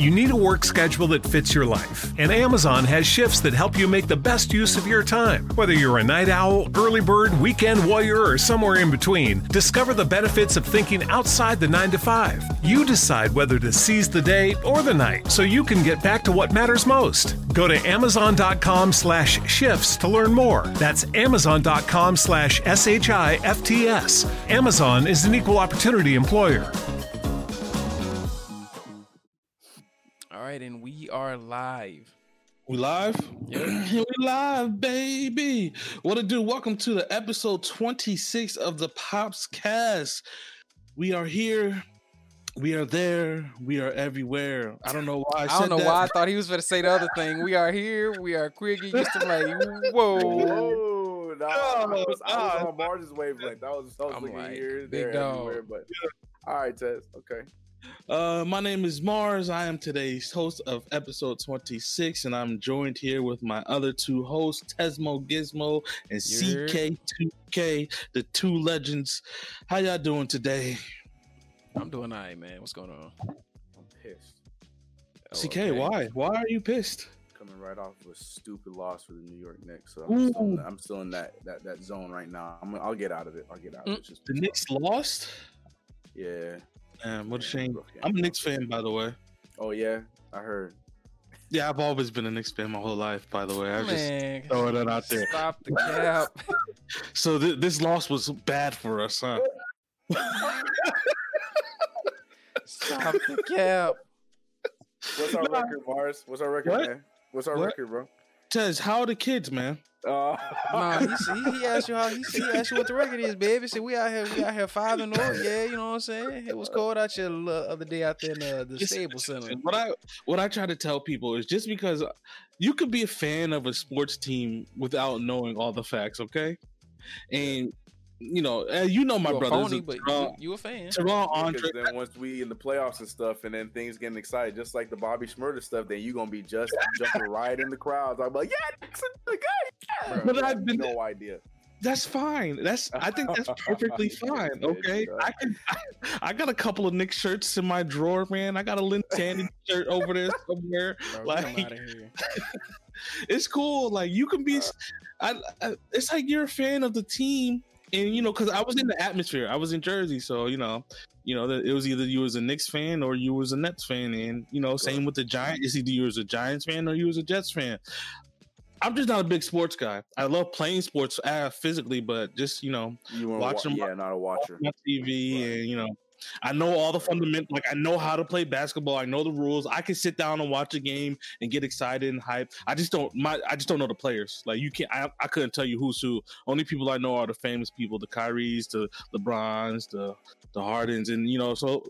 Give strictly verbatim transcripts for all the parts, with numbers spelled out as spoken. You need a work schedule that fits your life, and Amazon has shifts that help you make the best use of your time. Whether you're a night owl, early bird, weekend warrior, or somewhere in between, discover the benefits of thinking outside the nine to five. You decide whether to seize the day or the night so you can get back to what matters most. Go to amazon.com slash shifts to learn more. That's amazon.com slash S-H-I-F-T-S. Amazon is an equal opportunity employer. All right, and we are live. We live? Yeah. We live, baby. What to do? Welcome to the episode twenty-six of the Pops Cast. We are here. We are there. We are everywhere. I don't know why I, I said that. I don't know that. why I thought he was going to say the other thing. We are here. We are quick. He just like, whoa. whoa. Nah, I was, I was on Marge's wavelength. I was, I was looking like, here, there, everywhere. But, all right, Tess. Okay. Uh, my name is Mars. I am today's host of episode twenty-six, and I'm joined here with my other two hosts, Tesmo Gizmo and C K two K, the two legends. How y'all doing today? I'm doing all right, man. What's going on? I'm pissed. C K, oh, why? Why are you pissed? Coming right off of a stupid loss for the New York Knicks. So I'm, still in, I'm still in that that, that zone right now. I'm, I'll get out of it. I'll get out of it. Just the Knicks lost? Yeah. Damn, what a shame. I'm a Knicks fan, by the way. Oh, yeah? I heard. Yeah, I've always been a Knicks fan my whole life, by the way. I just throwing that out there. Stop the cap. So th- this loss was bad for us, huh? Stop the cap. What's our nah. record, Mars? What's our record, what? man? What's our what? record, bro? Tez, how are the kids, man? Uh, nah, he, he, he asked you how he, he asked you what the record is, baby. See, we out here, we out here five and oh, yeah, you know what I'm saying. It was cold out here the other day out there in the, the stable center. What I what I try to tell people is just because you could be a fan of a sports team without knowing all the facts, okay? And you know, you know my brother, you, you a fan. Teron Andre. Then once we in the playoffs and stuff, and then things getting excited, just like the Bobby Shmurda stuff, then you gonna be just jumping right in the crowds. I'm like, yeah, the guy. Bro, but I've been no idea. That's fine. That's I think that's perfectly fine. Okay, I can. I, I got a couple of Knicks shirts in my drawer, man. I got a Lynn Tandy shirt over there somewhere. Bro, like, it's cool. Like you can be. I, I. It's like you're a fan of the team, and you know, because I was in the atmosphere. I was in Jersey, so you know, you know, it was either you was a Knicks fan or you was a Nets fan, and you know, same with the Giants. It's either you was a Giants fan or you was a Jets fan. I'm just not a big sports guy. I love playing sports uh, physically, but just, you know, you watch them. Wa- yeah, not a watcher. On T V, right. And, you know, I know all the fundamentals. Like, I know how to play basketball. I know the rules. I can sit down and watch a game and get excited and hype. I just don't my. I just don't know the players. Like, you can't, I, I couldn't tell you who's who. Only people I know are the famous people, the Kyries, the LeBrons, the, the Hardens, and, you know, so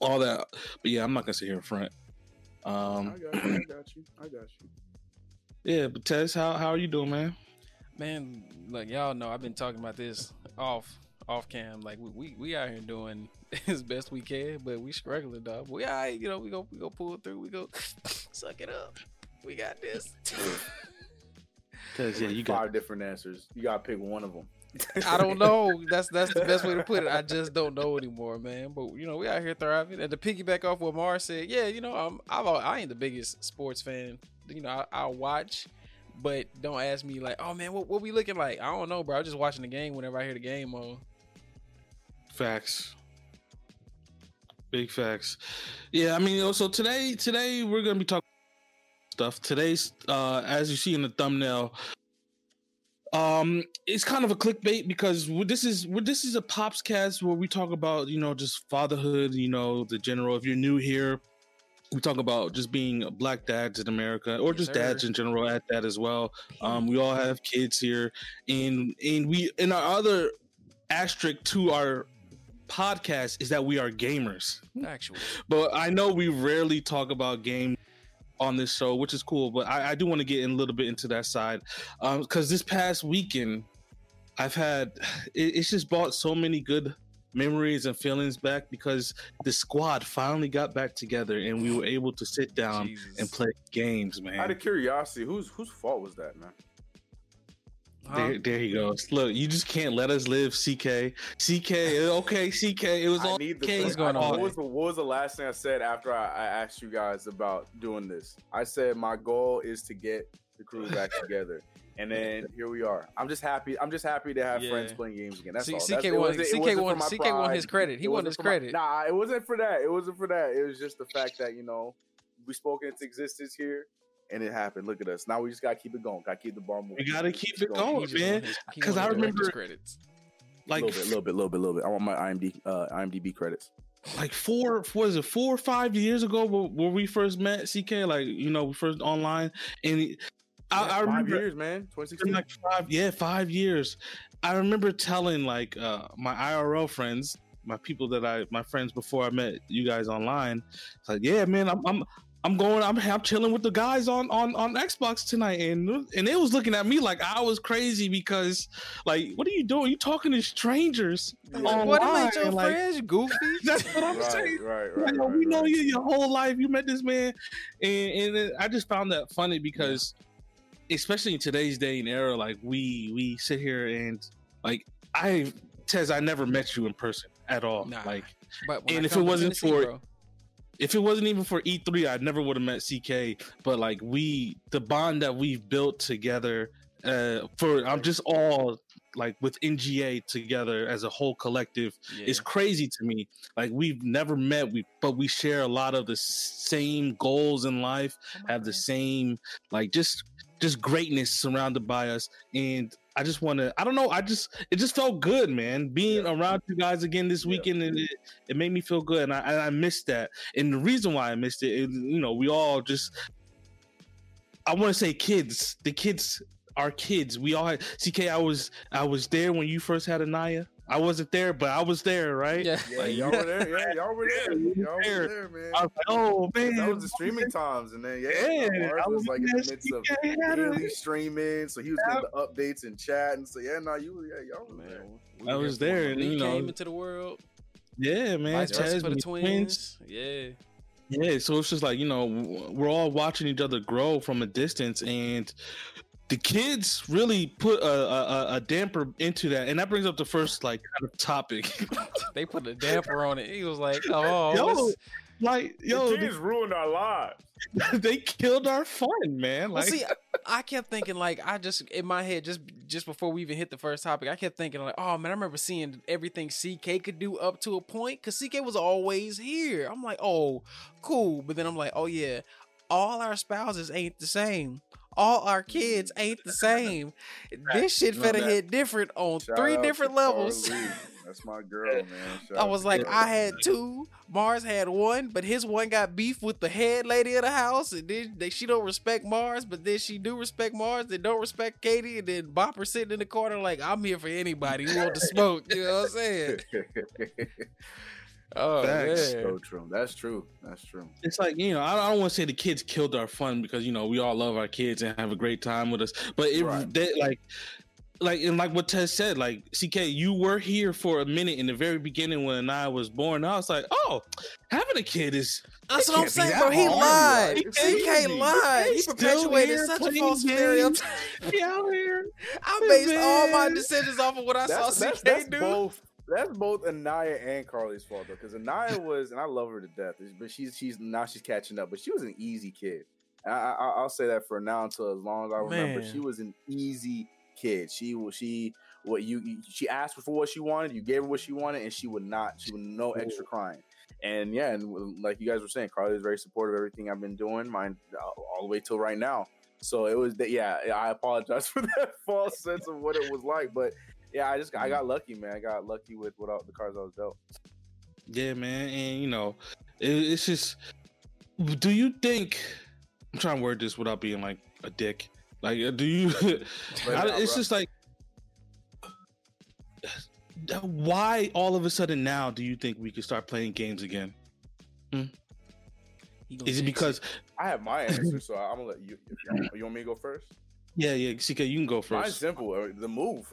all that. But, yeah, I'm not going to sit here in front. Um, I got you. I got you. I got you. Yeah, but Tess, how how are you doing, man? Man, like y'all know, I've been talking about this off off cam. Like we we, we out here doing as best we can, but we struggling, dog. We all right, you know, we go we go pull through, we go suck it up. We got this. Tess, yeah, you got five different answers. You gotta pick one of them. I don't know. That's that's the best way to put it. I just don't know anymore, man. But you know, we out here thriving. And to piggyback off what Mars said, yeah, you know, I'm I've I ain't the biggest sports fan. You know, I, I watch, but don't ask me like, oh man, what, what we looking like? I don't know, bro. I'm just watching the game whenever I hear the game on. Facts. Big facts. Yeah, I mean, so today, today we're gonna be talking stuff. Today's, uh, as you see in the thumbnail, um, it's kind of a clickbait because this is this is a Pops Cast where we talk about, you know, just fatherhood. You know, the general. If you're new here. We talk about just being black dads in America, or just dads in general at that as well. Um, we all have kids here, and and we and our other asterisk to our podcast is that we are gamers. Actually, but I know we rarely talk about games on this show, which is cool. But I, I do want to get in a little bit into that side because um, this past weekend I've had it, it's just brought so many good memories and feelings back because the squad finally got back together and we were able to sit down Jesus. and play games, man. Out of curiosity, whose whose fault was that, man? Huh? There, there he goes. Look, you just can't let us live, C K. C K, okay, C K. It was all C K. What's going on? What was, the, what was the last thing I said after I, I asked you guys about doing this? I said my goal is to get the crew back together, and then here we are. I'm just happy. I'm just happy to have yeah. friends playing games again. That's C- all. That's, C K won. C K won. C K won his credit. He it won his credit. My, nah, it wasn't for that. It wasn't for that. It was just the fact that you know we spoke into existence here. And it happened. Look at us. Now we just gotta keep it going. Gotta keep the ball moving. We gotta keep it going, man. Because I remember credits. Like a little bit, little bit, little bit, little bit. I want my I M D, uh, I M D B credits. Like four, was it four or five years ago where we first met, C K? Like you know, we first online, and yeah, I, I remember five years, man. twenty sixteen Like five, yeah, five years. I remember telling like uh, my I R L friends, my people that I, my friends before I met you guys online. It's like, yeah, man, I'm. I'm I'm going. I'm, I'm chilling with the guys on, on, on Xbox tonight, and and they was looking at me like I was crazy because, like, what are you doing? You talking to strangers? Yeah. Online, what are your like, friends, goofy? That's what I'm right, saying. Right, right, like, right, we right, know right. you your whole life. You met this man, and and I just found that funny because, yeah. especially in today's day and era, like we we sit here and like I Tez, I never met you in person at all. Nah, like, but and I if it wasn't for bro. If it wasn't even for E three, I never would have met C K. But like we, the bond that we've built together, uh, for I'm just all like with N G A together as a whole collective yeah. is crazy to me. Like we've never met, we but we share a lot of the same goals in life, have the same like just just greatness surrounded by us. And I just want to, I don't know, I just, it just felt good, man. Being yeah. around you guys again this weekend, yeah. and it, it made me feel good. And I, and I missed that. And the reason why I missed it is, you know, we all just, I want to say kids, the kids, our kids, we all had, C K, I was, I was there when you first had Anaya. I wasn't there, but I was there, right? Yeah, yeah like, y'all were there. Yeah, y'all were there. Yeah, y'all were there, there man. I was like, oh, man. That was the streaming times. And then, yeah, yeah you know, Mars I was, was like in the midst of daily streaming. So he was getting the updates and chat. And so, yeah, no, nah, you were yeah, y'all were there. We I was there. And, you know, came into the world. Yeah, man. Taz for the twins. twins. Yeah. Yeah, so it's just like, you know, we're all watching each other grow from a distance. And the kids really put a, a, a damper into that, and that brings up the first like kind of topic. They put a damper on it. He was like, "Oh, yo, this... like yo, the kids they... ruined our lives. They killed our fun, man." Like, well, see, I kept thinking like I just in my head just just before we even hit the first topic, I kept thinking like, "Oh man, I remember seeing everything C K could do up to a point because C K was always here." I'm like, "Oh, cool," but then I'm like, "Oh yeah, all our spouses ain't the same." All our kids ain't the same. This shit you know better that. hit different on Shout three different levels. Carly. That's my girl, man. Shout I was like, Carly. I had two. Mars had one, but his one got beef with the head lady of the house, and then they, she don't respect Mars, but then she do respect Mars. They don't respect Katie, and then Bopper sitting in the corner like, I'm here for anybody who want to smoke. You know what I'm saying? Oh, that's yeah. so true. That's true. That's true. It's like, you know, I, I don't want to say the kids killed our fun because, you know, we all love our kids and have a great time with us. But it right. they, like, like, and like what Tess said, like, C K, you were here for a minute in the very beginning when Anaya was born. I was like, oh, having a kid is. That's what I'm saying, bro. He lied. C K lied. He perpetuated such a false stereotype. I based all my decisions off of what I saw C K do. That's both Anaya and Carly's fault though, because Anaya was, and I love her to death, but she's she's now she's catching up. But she was an easy kid. I, I, I'll say that for now until as long as I remember. Man. She was an easy kid. She she what you she asked for what she wanted, you gave her what she wanted, and she would not. She would no extra crying. And yeah, and like you guys were saying, Carly was very supportive of everything I've been doing, mine all the way till right now. So it was that. Yeah, I apologize for that false sense of what it was like, but. Yeah, I just I got lucky, man. I got lucky with what all, the cards I was dealt. Yeah, man, and you know, it, it's just. Do you think? I'm trying to word this without being like a dick. Like, do you? I, now, it's bro. just like, why all of a sudden now do you think we could start playing games again? Hmm? Is it because I have my answer? So I'm gonna let you. You want me to go first? Yeah, yeah, C K, you can go first. Mine's simple. The move.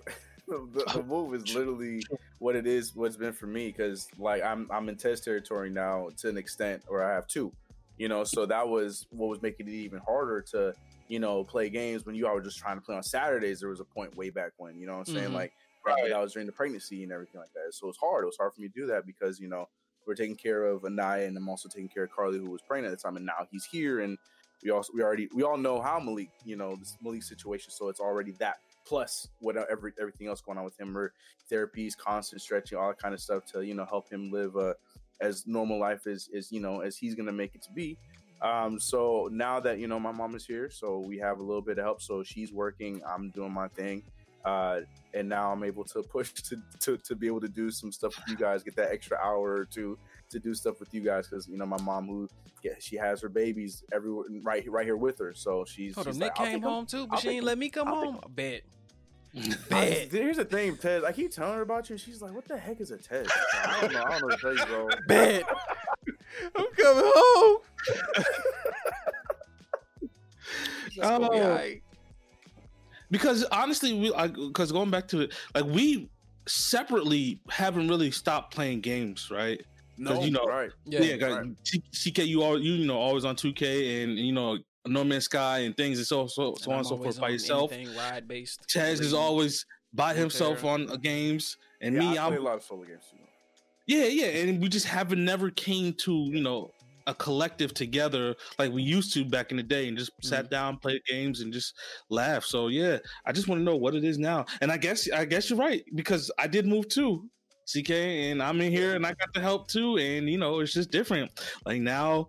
The, the move is literally what it is, what's been for me, because like I'm I'm in test territory now to an extent, or I have two. you know, so that was what was making it even harder to, you know, play games when you all were just trying to play on Saturdays. There was a point way back when, you know what I'm saying? Mm-hmm. Like, right. I was during the pregnancy and everything like that. So it was hard. It was hard for me to do that because, you know, we're taking care of Anaya, and I'm also taking care of Carly, who was pregnant at the time. And now he's here. And we also, we already, we all know how Malik, you know, this Malik situation. So it's already that plus whatever, everything else going on with him, or therapies, constant stretching, all that kind of stuff to, you know, help him live a, as normal life as, as, you know, as he's going to make it to be. Um, so now that, you know, my mom is here, so we have a little bit of help. So she's working, I'm doing my thing. Uh, and now I'm able to push to, to, to be able to do some stuff with you guys, get that extra hour or two to do stuff with you guys. Cause you know, my mom who yeah, she has her babies everywhere, right, right here with her. So she's, she's Nick like, came home too, but I'll she ain't let me come I'll home. I bet. I, here's the thing, Tez. I keep telling her about you. And she's like, "What the heck is a Tez?" I don't know. I don't know what to tell you, bro. Bet. I'm coming home. Oh, be right. Because honestly, we because going back to it, like we separately haven't really stopped playing games, right? No, you know, right? Yeah, yeah right. C K, you all you, you know always on two K, and you know. No Man's Sky and things and so so, so and on and so forth by yourself. Ride based. Taz is always by himself on uh, games, and yeah, me, I play I'm, a lot of solo games too. Yeah, yeah, and we just haven't never came to you know a collective together like we used to back in the day, and just mm-hmm. sat down, played games, and just laughed. So yeah, I just want to know what it is now, and I guess I guess you're right because I did move too. C K, and I'm in here, and I got the help too, and you know it's just different. Like now.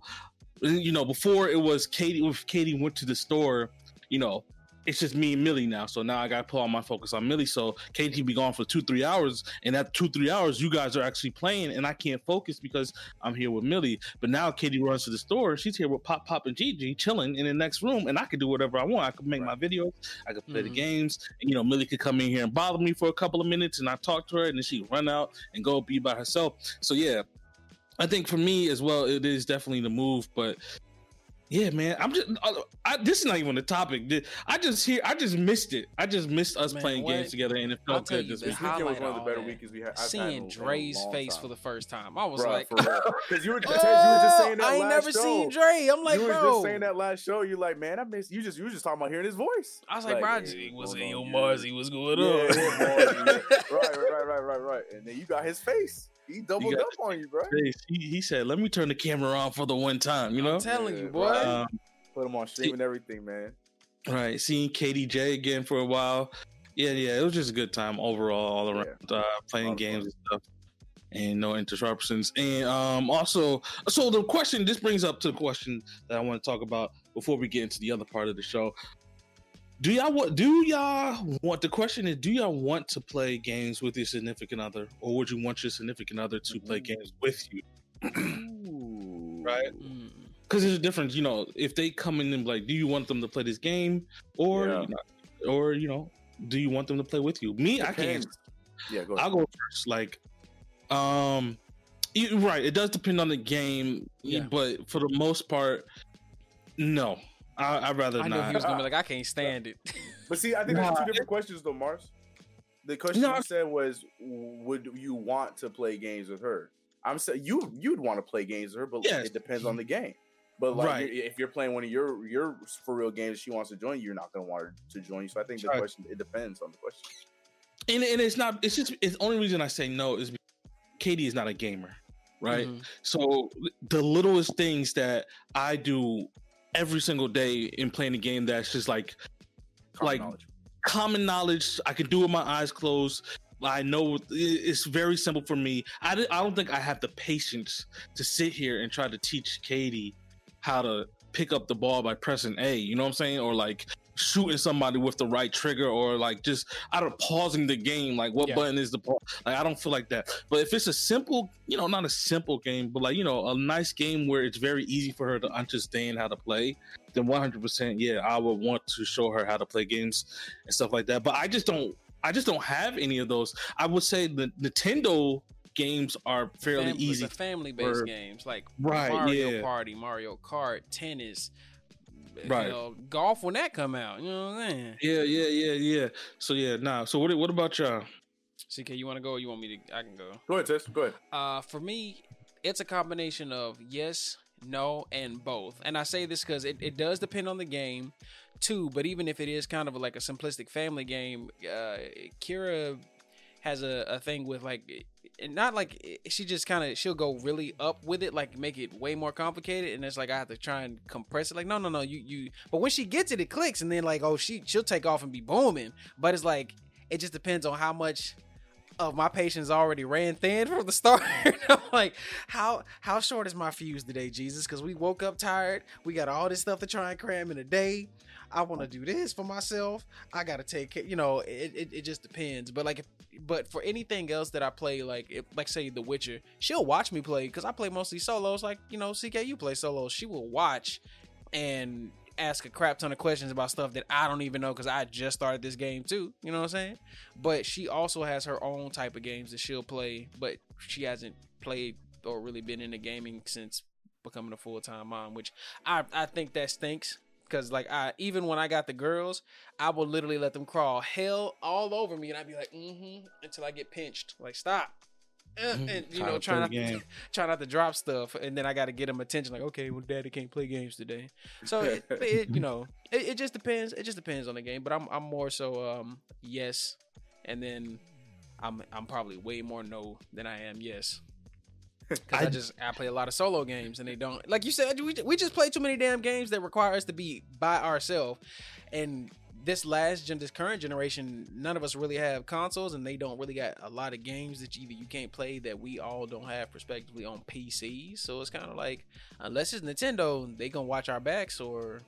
You know, before it was Katie. If Katie went to the store, you know, it's just me and Millie now. So now I got to put all my focus on Millie. So Katie can be gone for two, three hours, and at two, three hours, you guys are actually playing, and I can't focus because I'm here with Millie. But now Katie runs to the store. She's here with Pop, Pop, and Gigi chilling in the next room, and I can do whatever I want. I can make right. my videos. I can play mm-hmm. the games. And, you know, Millie could come in here and bother me for a couple of minutes, and I talk to her, and then she run out and go be by herself. So yeah. I think for me as well, it is definitely the move. But yeah, man, I'm just I, I, this is not even the topic. I just hear I just missed it. I just missed us man, playing what? games together, and it felt good. This weekend was one of the better weekends we had. Seeing Dre's face time. for the first time, I was bro, like, because you, oh, you were just saying that I ain't last never show. seen Dre. I'm like, you bro, you were just saying that last show. You like, man, I missed you. Just you were just talking about hearing his voice. I was like, like bro, hey, was yo Mars, he was going on. Right, right, right, right, right. And then you got his face. He doubled up on you, bro. He, he said, "Let me turn the camera on for the one time." You know, I'm telling yeah, you, boy. Um, Put him on stream and everything, man. Right, seeing K D J again for a while. Yeah, yeah, it was just a good time overall, all around yeah. uh, playing awesome. games and stuff, and no interruptions. And um, also, so the question this brings up to the question that I want to talk about before we get into the other part of the show. Do y'all want? Do y'all want? The question is: do y'all want to play games with your significant other, or would you want your significant other to play games with you? Right? Because there's a difference, you know. If they come in and like, do you want them to play this game, or, yeah. you know, or you know, do you want them to play with you? Me, Depends. I can't. Yeah, go ahead. I'll go first. Like, um, it, right. It does depend on the game, yeah. but for the most part, no. I, I'd rather I not. I knew he was going to be like, I can't stand it. But see, I think there's two different questions, though, Mars. The question no. you said was, would you want to play games with her? I'm saying you, you'd want to play games with her, but yes. it depends on the game. But like, right. if you're playing one of your, your for real games she wants to join, you're not going to want her to join you. So I think the right. question, it depends on the question. And, and it's not, it's just, it's the only reason I say no is because Katie is not a gamer, right? Mm-hmm. So the littlest things that I do every single day in playing a game that's just like common like knowledge. common knowledge I can do with my eyes closed. I know it's very simple for me. I, I don't think I have the patience to sit here and try to teach Katie how to pick up the ball by pressing A, you know what I'm saying? Or like shooting somebody with the right trigger, or like just out of pausing the game, like what yeah. button is the ball? Like I don't feel like that. But if it's a simple, you know, not a simple game, but like, you know, a nice game where it's very easy for her to understand how to play, then one hundred percent yeah, I would want to show her how to play games and stuff like that. But I just don't, I just don't have any of those. I would say the Nintendo games are fairly Fam- easy. Family-based for, games like right, Mario yeah. Party, Mario Kart, tennis. Right, you know, golf when that come out, you know what I'm saying? Yeah, yeah, yeah, yeah. So yeah, nah. So what? What about y'all? C K, you want to go? Or you want me to? I can go. Go ahead, Tess. Go ahead. Uh, for me, it's a combination of yes no, and both. And I say this because it, it does depend on the game too, but even if it is kind of like a simplistic family game, uh, Kira has a, a thing with like, not like, she just kind of, she'll go really up with it, like make it way more complicated, and it's like I have to try and compress it. Like no no no you you but when she gets it, it clicks, and then like oh she she'll take off and be booming. But it's like it just depends on how much of my patience already ran thin from the start. I'm like, how how short is my fuse today, Jesus? Because we woke up tired, we got all this stuff to try and cram in a day. I want to do this for myself. I gotta take care, you know. It, it it just depends. But like, if, but for anything else that I play, like if, like say The Witcher, she'll watch me play because I play mostly solos. Like you know, C K, you play solos. She will watch and ask a crap ton of questions about stuff that I don't even know because I just started this game too. You know what I'm saying? But she also has her own type of games that she'll play, but she hasn't played or really been into gaming since becoming a full time mom, which I I think that stinks. Cause like I, even when I got the girls, I would literally let them crawl hell all over me, and I'd be like, mm-hmm, until I get pinched. Like stop, mm-hmm. and you know, try not to, try not to drop stuff, and then I got to get them attention. Like okay, well, Daddy can't play games today, so it, it, you know, it, it just depends. It just depends on the game. But I'm, I'm more so um yes, and then I'm, I'm probably way more no than I am yes. Because I, I just I play a lot of solo games, and they don't, like you said, we we just play too many damn games that require us to be by ourselves. And this last gen, this current generation, none of us really have consoles, and they don't really got a lot of games that either you can't play that we all don't have respectively on P Cs. So it's kind of like, unless it's Nintendo, they gonna watch our backs or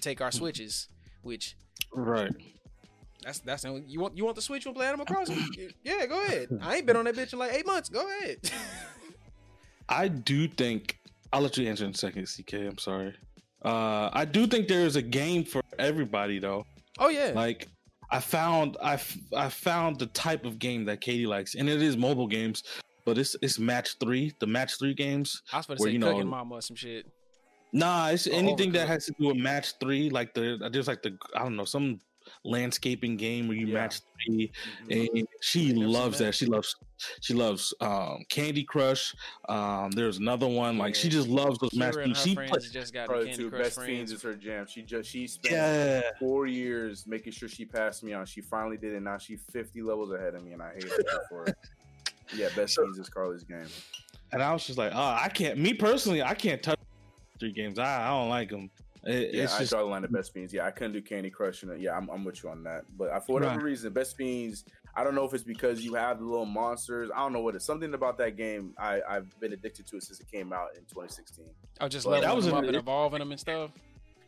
take our Switches, which right. That's that's you want you want the Switch? You want to play Animal Crossing? Yeah, go ahead. I ain't been on that bitch in like eight months. Go ahead. I do think I'll let you answer in a second, C K. I'm sorry. Uh, I do think there is a game for everybody, though. Oh yeah. Like I found I, I found the type of game that Katie likes, and it is mobile games, but it's it's match three, the match three games. I was about to where, say you know, Cooking Mama or some shit. Nah, it's or anything overcooked. That has to do with match three, like the there's like the I don't know some. Landscaping game where you yeah. match three, mm-hmm. and she loves that. that. She loves, she loves um, Candy Crush. Um, there's another one like yeah. she just loves those match three. She plays just got Candy too. Crush. Best Fiends is her jam. She just she spent yeah. four years making sure she passed me on. She finally did it. Now she's fifty levels ahead of me, and I hate her for it. Yeah, Best Fiends is Carly's game. And I was just like, oh, I can't. Me personally, I can't touch three games. I, I don't like them. It, yeah, it's I just... draw the line of Best Fiends. Yeah, I couldn't do Candy Crush. And yeah, I'm, I'm with you on that. But I, for whatever right. reason, Best Fiends, I don't know if it's because you have the little monsters. I don't know what it's. Something about that game, I, I've been addicted to it since it came out in twenty sixteen. Oh, just leveling them up and evolving them and stuff?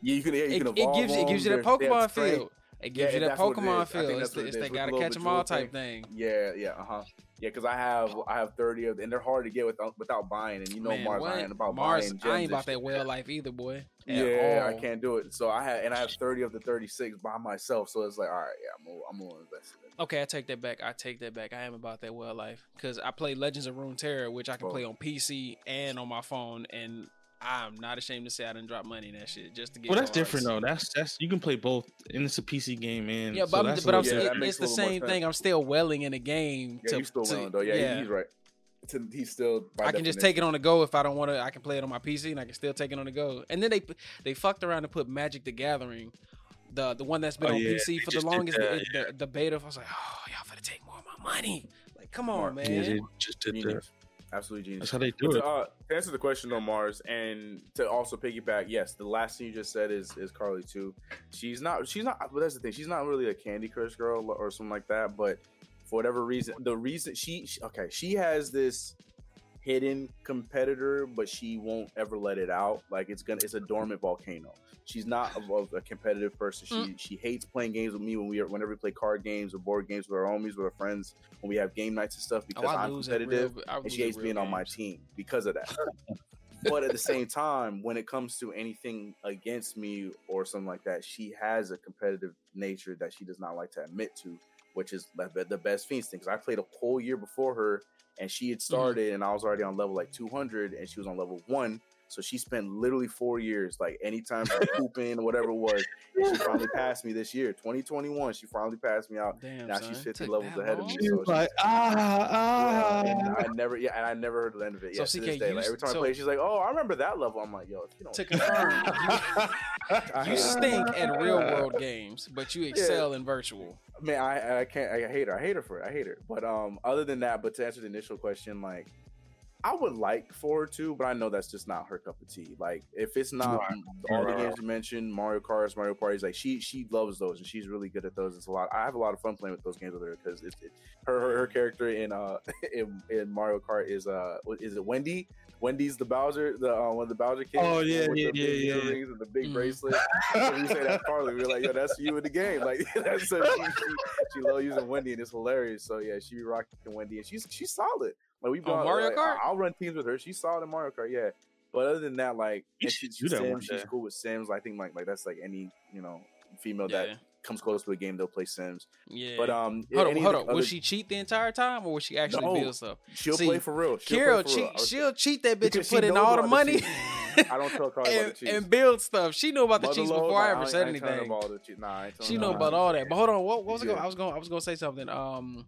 Yeah, you can, yeah, you it, can evolve it gives, them. It gives you that Pokemon feel. It gives yeah, you that Pokemon it feel. It's, it's they gotta catch them all type thing. thing. Yeah, yeah, uh huh. Yeah, because I have I have thirty of them, and they're hard to get without without buying. And you know, Man, Mars, what? I ain't about Mars, buying. Mars, I ain't about that well life either, boy. Yeah, all. I can't do it. So I had and I have thirty of the thirty-six by myself. So it's like, all right, yeah, I'm gonna invest in it. Okay, I take that back. I take that back. I am about that well life because I play Legends of Runeterra, which I can oh. play on P C and on my phone, and I'm not ashamed to say I didn't drop money in that shit just to get. Well, that's different though. That's that's you can play both, and it's a P C game, man. Yeah, but so I'm, but I'm, yeah, it, it's the same thing. I'm still welling in the game. Yeah, to, you're still to, welling though. Yeah, yeah. He's right. To, he's still. By I can definition. Just take it on the go if I don't want to. I can play it on my P C, and I can still take it on the go. And then they they fucked around and put Magic the Gathering, the the one that's been oh, on yeah. P C they for the longest. That, the, yeah. the, the beta. I was like, oh, y'all finna take more of my money. Like, come on, yeah, man. They just did that. Absolutely genius. That's how they do but it. To, uh, to answer the question on Mars, and to also piggyback, yes, the last thing you just said is is Carly too. She's not. She's not. But well, that's the thing. She's not really a Candy Crush girl or something like that. But for whatever reason, the reason she, she okay, she has this hidden competitor, but she won't ever let it out. Like it's gonna, it's a dormant volcano. She's not a, a competitive person. She mm. she hates playing games with me when we are whenever we play card games or board games with our homies, with our friends, when we have game nights and stuff because oh, I'm competitive real, and she hates being games. On my team because of that. But at the same time, when it comes to anything against me or something like that, she has a competitive nature that she does not like to admit to, which is the Best Fiends thing. Because I played a whole year before her, and she had started, mm-hmm. and I was already on level like two hundred, and she was on level one. So she spent literally four years, like anytime she was pooping or whatever it was. And she finally passed me this year, twenty twenty-one. She finally passed me out. Damn, now son. She's fifty levels ahead long? Of me. She was so like, ah, ah. Yeah, and I never, yeah, and I never heard the end of it. Yeah, so to C K, this day, like, every time so I play, she's like, "Oh, I remember that level." I'm like, "Yo, if you don't." To confirm, you, you stink at real world games, but you excel yeah. in virtual. Man, I, I can't. I hate her. I hate her for it. I hate her. But um, other than that, but to answer the initial question, like, I would like for her to, but I know that's just not her cup of tea. Like, if it's not right. all right. the games you mentioned, Mario Kart, Mario Parties, like she she loves those and she's really good at those. It's a lot. I have a lot of fun playing with those games with her because it, it, her, her her character in uh in, in Mario Kart is uh is it Wendy? Wendy's the Bowser, the uh, one of the Bowser kids. Oh yeah, with yeah, the yeah, big yeah. earrings and the big mm. bracelet. So we say that Carly, we we're like, yo, that's you in the game. Like, that's so she, she, she loves using Wendy and it's hilarious. So yeah, she rocking Wendy and she's she's solid. Like we brought, oh, Mario like, Kart. I'll run teams with her. She's solid in Mario Kart, yeah. But other than that, like she's Sims, she's cool with Sims. I think like like that's like any you know female yeah. that comes close to a game, they'll play Sims. Yeah. But um, hold on, hold on. Other... Will she cheat the entire time, or will she actually no, build stuff? She'll See, play for real. She'll Carol, play for real. She, she'll cheat that bitch and put in all the money. I don't tell Carly about the cheats. And build stuff. She knew about the cheats before I ever said anything. She knew about all that. But hold on, what, what was yeah. I going? I was going. I was going to say something. Um.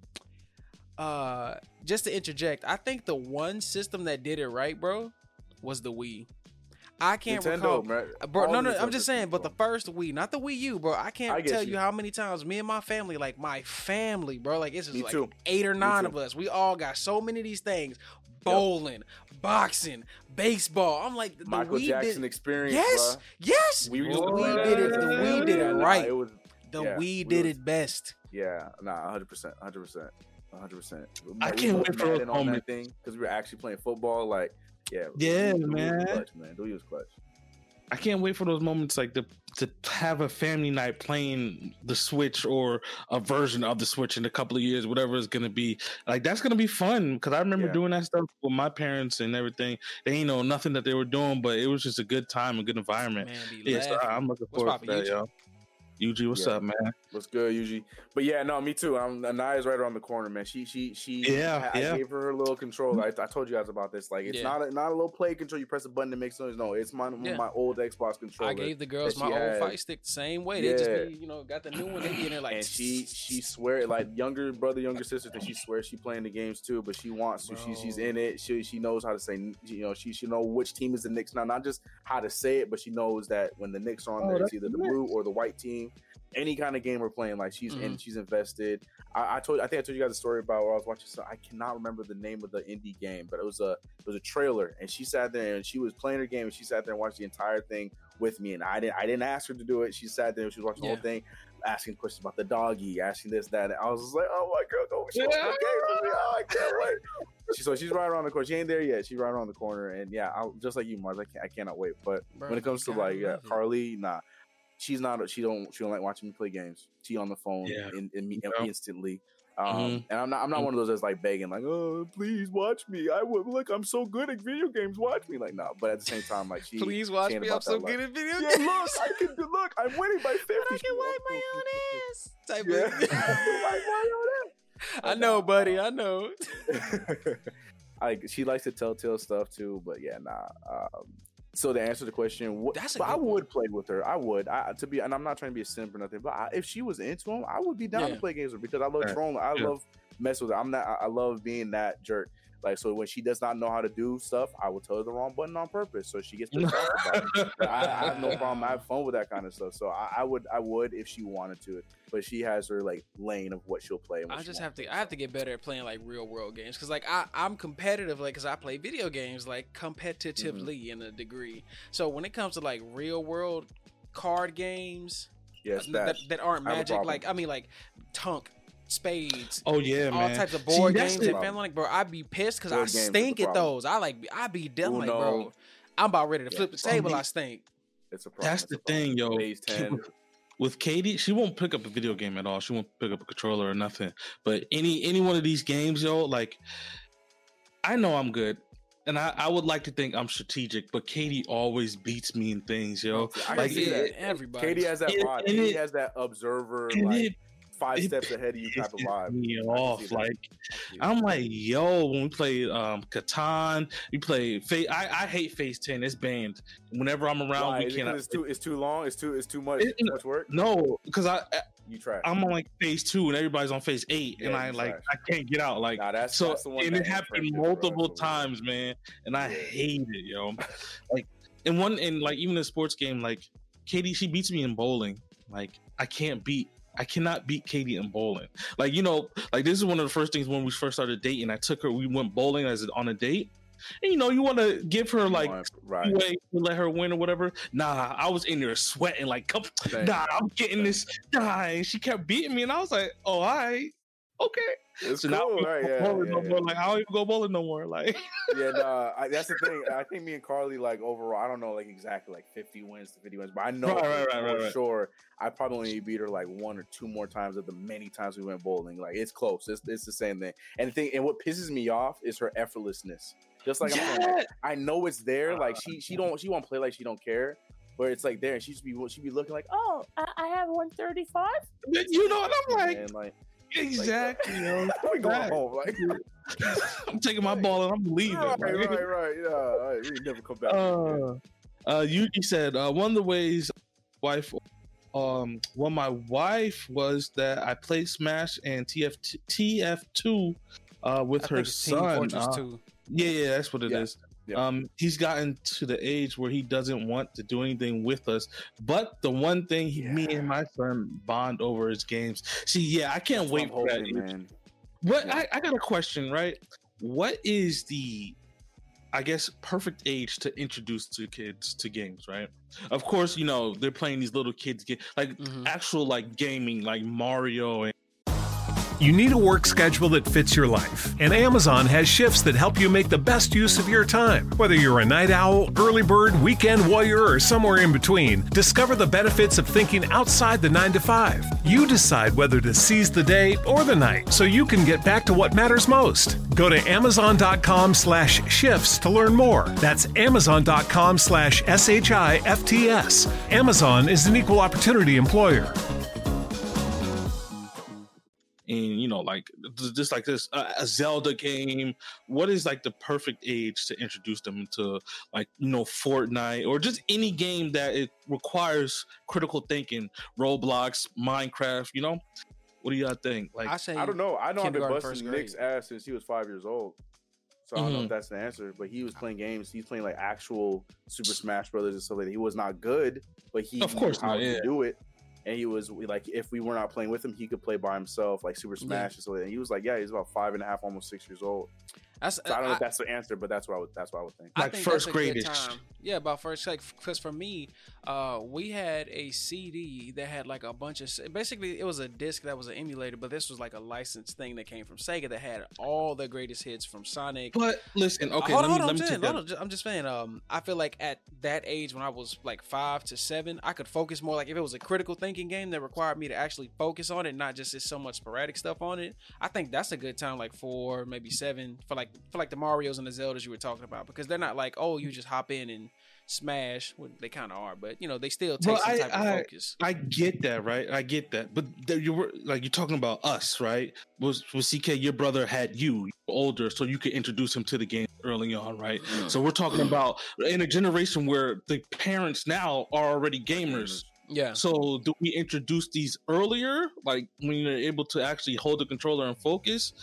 Uh, just to interject, I think the one system that did it right, bro, was the Wii. I can't Nintendo, recall, bro. bro no, no, Nintendo I'm just saying. But the first Wii, not the Wii U, bro. I can't I tell you. you how many times me and my family, like my family, bro, like it's just me like too. eight or nine of us. We all got so many of these things. Bowling, yep. boxing, baseball. I'm like the Michael Wii Jackson did... experience. Yes, bro. yes. We used the Wii did it. The Wii did it right. Nah, it was, the yeah, Wii did was, it best. Yeah, nah, hundred percent, hundred percent. one hundred percent. I can't wait for a moment thing because we were actually playing football. Like, yeah, yeah, do man. Use clutch, man, do use clutch. I can't wait for those moments like to to have a family night playing the Switch or a version of the Switch in a couple of years, whatever it's gonna be. Like that's gonna be fun because I remember yeah. doing that stuff with my parents and everything. They ain't know nothing that they were doing, but it was just a good time, a good environment. Man, yeah, so I'm looking forward to that, y'all. U G, what's yeah. up, man? What's good, U G? But yeah, no, me too. I'm Anaya's right around the corner, man. She, she, she. Yeah, I, yeah. I gave her a little controller. I, I told you guys about this. Like, it's yeah. not, a, not a little play control. You press a button, it makes noise. No, it's my, yeah. my old Xbox controller. I gave the girls my had. old fight stick the same way. Yeah. They just, be, you know, got the new one. They be in there like. And she, she swear like younger brother, younger sister. And she swears she playing the games too, but she wants to. Bro. She, she's in it. She, she knows how to say. You know, she, she know which team is the Knicks now. Not just how to say it, but she knows that when the Knicks are on oh, there, it's either the nice. blue or the white team. Any kind of game we're playing, like she's mm-hmm. in, she's invested. I, I told, I think I told you guys a story about where I was watching. So I cannot remember the name of the indie game, but it was a, it was a trailer, and she sat there and she was playing her game, and she sat there and watched the entire thing with me, and I didn't, I didn't ask her to do it. She sat there and she was watching yeah. the whole thing, asking questions about the doggy, asking this, that. And I was just like, oh my god, go! She yeah. wants to play games with me. Oh, I can't wait. So she's right around the corner. She ain't there yet. She's right around the corner, and yeah, I'll, just like you, Mars, I can't, I cannot wait. But Bro, when it comes to like yeah, Carly, nah. She's not. She don't. She don't like watching me play games. She on the phone yeah. in, in me yeah. instantly. Um, mm-hmm. And I'm not. I'm not mm-hmm. one of those that's like begging, like, oh, please watch me. I would look. I'm so good at video games. Watch me. Like, no. Nah. But at the same time, like, she please watch me. I'm so good like, at video games. Yeah, look, I can do, look. I'm winning by fifty. I can wipe my own ass. Type yeah. of. I know, buddy. I know. Like she likes to telltale stuff too, but yeah, nah. Um, So to answer the question, what, That's but I would one. play with her. I would. I to be, and I'm not trying to be a simp or nothing. But I, if she was into him, I would be down yeah. to play games with her because I love right. trolling. I yeah. love messing with her. I'm not. I love being that jerk. Like so, when she does not know how to do stuff, I will tell her the wrong button on purpose so she gets to talk about it. I, I have no problem. I have fun with that kind of stuff. So I, I would. I would if she wanted to. But she has her like lane of what she'll play. And what I just have to. I have to get better at playing like real world games because like I, I'm competitive like because I play video games like competitively mm-hmm. in a degree. So when it comes to like real world card games, yes, that that aren't magic. I like I mean like Tunk. Spades. Oh yeah, all man. types of board See, games and family. Like, bro, I'd be pissed because I stink at those. I like, I be dumb, like, bro. I'm about ready to yeah. flip the table. I, mean, I stink. It's a problem. That's the thing, yo. With Katie, she won't pick up a video game at all. She won't pick up a controller or nothing. But any any one of these games, yo, like, I know I'm good. And I, I would like to think I'm strategic, but Katie always beats me in things, yo. I like, see it, that. Everybody. Katie has that. It, Katie it, has that observer. Like, five steps ahead of you type of vibe. Off. Like, I'm like, yo, when we played um, Catan, we played Phase. I, I hate Phase ten. It's banned. Whenever I'm around, Why? we can't. It's too, it's too long. It's too. It's too much. It, too much work. No, because I. I You try. I'm on like phase two, and everybody's on phase eight, yeah, and I like trash. I can't get out. Like nah, that's, so, that's the one and it happened multiple bro. times, man. And I yeah. hate it, yo. Like, and one, and like even in sports game, like Katie, she beats me in bowling. Like I can't beat, I cannot beat Katie in bowling. Like you know, like this is one of the first things when we first started dating. I took her, we went bowling as on a date. And, you know, you want to give her like right. way to let her win or whatever. Nah, I was in there sweating like, come, nah, I'm getting Dang. this. Nah, and she kept beating me, and I was like, oh, all right, okay. It's so cool. Now I right, yeah, yeah, no yeah. Like I don't even go bowling no more. Like yeah, nah, I, that's the thing. I think me and Carly like overall, I don't know like exactly like fifty wins to fifty wins, but I know right, right, right, for right, sure right. I probably only beat her like one or two more times of the many times we went bowling. Like it's close. It's it's the same thing. And the thing, and what pisses me off is her effortlessness. Just like, yeah. I'm saying, like I know it's there. Like she she don't she won't play like she don't care. But it's like there, and she'd be she be looking like, oh, I, I have one thirty-five. You know what I'm like? Man, like exactly. Like, you know, we going home. Like I'm taking my ball and I'm leaving. Right, right, right. right. Yeah, right. We never come back. Uh, uh, Yuki said uh, one of the ways, wife. Um, well, my wife was that I played Smash and T F two uh, with I her son. Yeah, yeah, that's what it yeah. is. Yeah. Um, he's gotten to the age where he doesn't want to do anything with us. But the one thing he, yeah. me and my son bond over is games. See, yeah, I can't that's wait for that. It, man. What yeah. I, I got a question, right? What is the, I guess, perfect age to introduce to kids to games, right? Of course, you know they're playing these little kids games, like mm-hmm. actual like gaming, like Mario and. You need a work schedule that fits your life, and Amazon has shifts that help you make the best use of your time. Whether you're a night owl, early bird, weekend warrior, or somewhere in between, discover the benefits of thinking outside the nine to five. You decide whether to seize the day or the night so you can get back to what matters most. Go to amazon.com slash shifts to learn more. That's amazon.com slash S-H-I-F-T-S. Amazon is an equal opportunity employer. And you know, like just like this, uh, a Zelda game. What is like the perfect age to introduce them to, like you know, Fortnite or just any game that it requires critical thinking? Roblox, Minecraft. You know, what do y'all think? Like, I say, I don't know. I know I've been busting Nick's ass since he was five years old, so I don't mm-hmm. know if that's the answer. But he was playing games. He's playing like actual Super Smash Brothers and stuff like that. He was not good, but he of course knew how not, yeah. to do it. And he was like, if we were not playing with him, he could play by himself, like Super Smash. Yeah. And so and he was like, yeah, he's about five and a half, almost six years old. That's, so I don't I, know if that's the answer, but that's what I would. That's what I would think. Like think first grade time. Yeah, about first. Like, because for me, uh, we had a C D that had like a bunch of. Basically, it was a disc that was an emulator, but this was like a licensed thing that came from Sega that had all the greatest hits from Sonic. But listen, okay, hold on, hold on. I'm just saying. Um, I feel like at that age, when I was like five to seven, I could focus more. Like if it was a critical thinking game that required me to actually focus on it, not just so much sporadic stuff on it. I think that's a good time, like four, maybe seven, for like. For like the Marios and the Zeldas you were talking about, because they're not like, oh, you just hop in and smash. Well, they kind of are, but you know they still take well, some I, type I, of focus. I get that, right? I get that, but there, you were like you're talking about us, right? Was was C K? Your brother had you older, so you could introduce him to the game early on, right? Mm. So we're talking about in a generation where the parents now are already gamers. Yeah. So do we introduce these earlier, like when you're able to actually hold the controller and focus?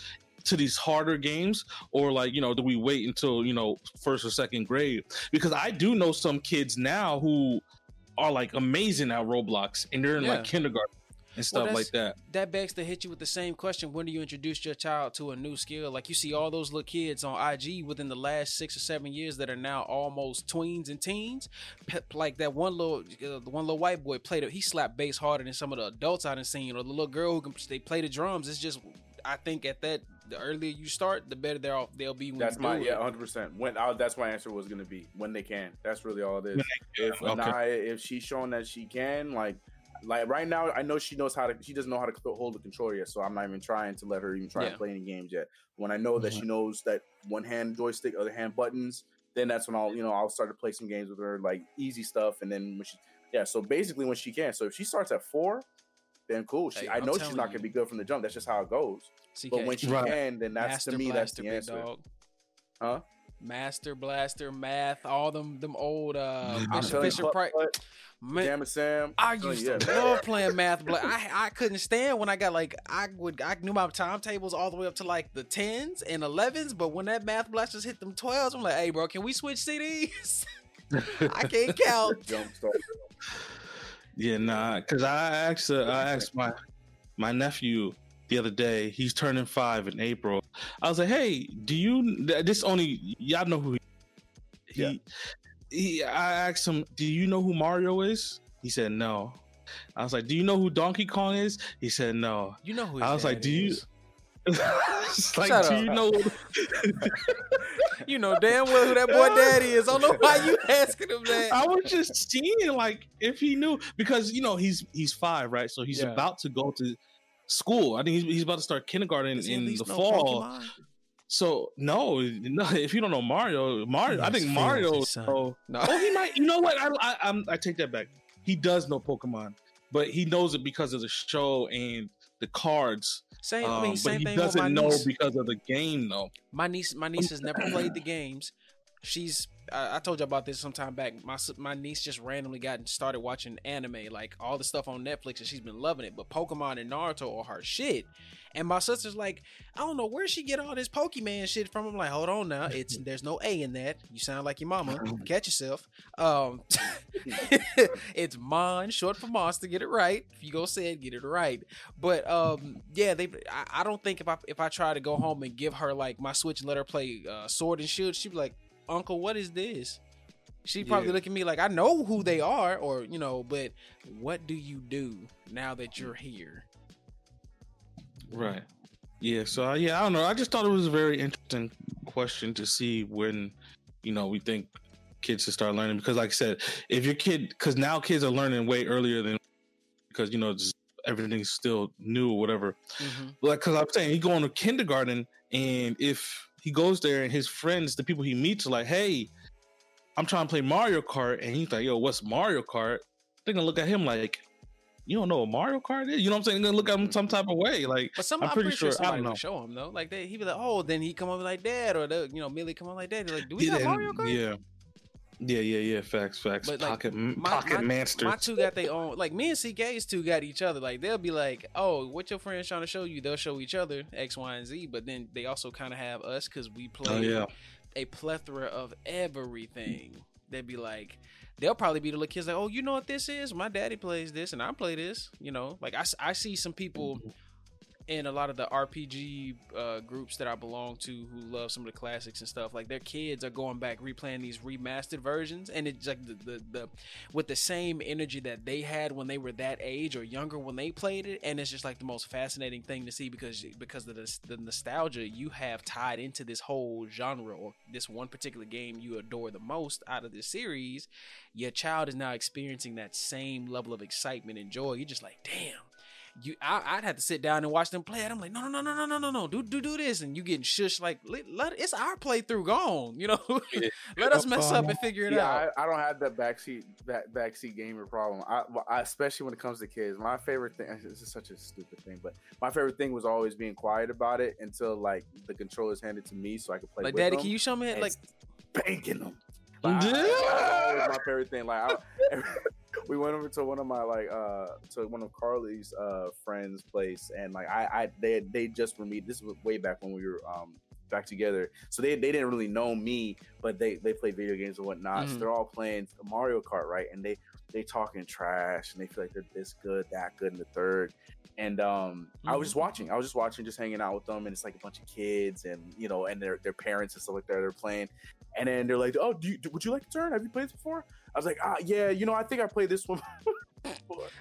To these harder games, or like you know, do we wait until you know first or second grade? Because I do know some kids now who are like amazing at Roblox, and they're in yeah. like kindergarten and stuff well, like that. That begs to hit you with the same question: when do you introduce your child to a new skill? Like you see all those little kids on I G within the last six or seven years that are now almost tweens and teens. Like that one little, uh, one little white boy played it. He slapped bass harder than some of the adults I done seen, or the little girl who can they play the drums. It's just, I think at that. The earlier you start, the better they'll they'll be. When that's you my do yeah, one hundred percent. When I, that's my answer was gonna be when they can. That's really all it is. If okay. Anaya, if she's shown that she can, like, like right now, I know she knows how to. She doesn't know how to hold the controller yet, so I'm not even trying to let her even try yeah. to play any games yet. When I know that mm-hmm. she knows that one hand joystick, other hand buttons, then that's when I'll you know I'll start to play some games with her, like easy stuff, and then when she yeah. So basically, when she can. So if she starts at four. then cool. She, hey, I I'm know she's not going to be good from the jump. That's just how it goes. C K. But when she right. can, then that's Master to me, Blaster, that's the answer. Dog. Huh? Master Blaster, math, all them them old uh, Bishop Fisher Price. Damn it, Sam. I used oh, yeah, to man. love playing math. Bla- I I couldn't stand when I got like I would I knew my timetables all the way up to like the tens and elevens, but when that math blasters hit them twelves, I'm like, hey bro, can we switch C Ds? I can't count. Yeah, nah, cause I asked uh, I asked my my nephew the other day. He's turning five in April. I was like, hey, do you? This only y'all know who. He, yeah. He, I asked him, do you know who Mario is? He said no. I was like, do you know who Donkey Kong is? He said no. You know who? I was like, do you? Like, do you know? You know damn well who that boy daddy is. I don't know why you asking him that. I was just seeing like if he knew, because you know he's he's five, right? So he's yeah. about to go to school. I think he's, he's about to start kindergarten Does in the no fall. Pokemon? So no, no, if you don't know Mario, Mario, I think Mario. Oh, no. Well, he might. You know what? I, I, I'm, I take that back. He does know Pokemon, but he knows it because of the show and the cards. Same, um, I mean, same but he thing doesn't with my know niece. Because of the game, though. My niece, my niece has never played the games. She's. I, I told you about this some time back. My my niece just randomly got started watching anime, like all the stuff on Netflix, and she's been loving it. But Pokemon and Naruto are her shit. And my sister's like, I don't know where she get all this Pokemon shit from. I'm like, hold on now, it's there's no A in that. You sound like your mama. Catch yourself. Um, it's Mon, short for monster. Get it right. If you go say it, get it right. But um, yeah, they. I, I don't think if I if I try to go home and give her like my Switch and let her play uh, Sword and Shield, she'd be like, Uncle, what is this? She probably yeah. look at me like I know who they are, or you know, but what do you do now that you're here? Right. Yeah. So uh, yeah, I don't know. I just thought it was a very interesting question to see when you know we think kids should start learning, because, like I said, if your kid, because now kids are learning way earlier than because you know just everything's still new or whatever. Mm-hmm. Like, because I'm saying he going to kindergarten, and if he goes there and his friends, the people he meets, are like, hey, I'm trying to play Mario Kart. And he's like, yo, what's Mario Kart? They're going to look at him like, you don't know what Mario Kart is? You know what I'm saying? They're going to look at him some type of way. Like, but some, I'm, pretty I'm pretty sure, sure I don't know. Show him, though. Like, they, he'd be like, oh, then he come over like that. Or, you know, Millie come over like that. They're like, do we yeah, have Mario Kart? Yeah. Yeah, yeah, yeah. Facts, facts. But pocket, like, my, pocket my, my two got their own. Like me and C K's two got each other. Like they'll be like, "Oh, what your friends trying to show you?" They'll show each other X, Y, and Z. But then they also kind of have us because we play oh, yeah. a plethora of everything. They'd be like, they'll probably be the little kids like, "Oh, you know what this is? My daddy plays this, and I play this." You know, like I, I see some people in a lot of the R P G uh, groups that I belong to who love some of the classics and stuff, like their kids are going back replaying these remastered versions, and it's like the, the, the with the same energy that they had when they were that age or younger when they played it. And it's just like the most fascinating thing to see because because of the, the nostalgia you have tied into this whole genre or this one particular game you adore the most out of this series. Your child is now experiencing that same level of excitement and joy. You're just like, damn. You, I, I'd have to sit down and watch them play it. I'm like, no, no, no, no, no, no, no, no, do, do, do this, and you getting shushed. Like, let, let it's our playthrough gone. You know, let us mess up and figure it yeah, out. I, I don't have that backseat that backseat gamer problem. I, I, especially when it comes to kids, my favorite thing. This is such a stupid thing, but my favorite thing was always being quiet about it until like the controller's handed to me, so I could play. Like, with Daddy, them can you show me it? Like, spanking them. Like, yeah. I, I, that was my favorite thing. Like, I, every, we went over to one of my like uh to one of Carly's uh friends' place, and like I, I they they just were me. This was way back when we were um back together, so they they didn't really know me, but they they play video games and whatnot. Mm-hmm. So they're all playing Mario Kart, right? And they they talking trash, and they feel like they're this good, that good, and the third. And um, mm-hmm. I was just watching. I was just watching, just hanging out with them, and it's like a bunch of kids, and you know, and their their parents and stuff like that. They're playing, and then they're like, "Oh, do you, would you like to turn? Have you played this before?" I was like, "Ah, yeah, you know, I think I played this one."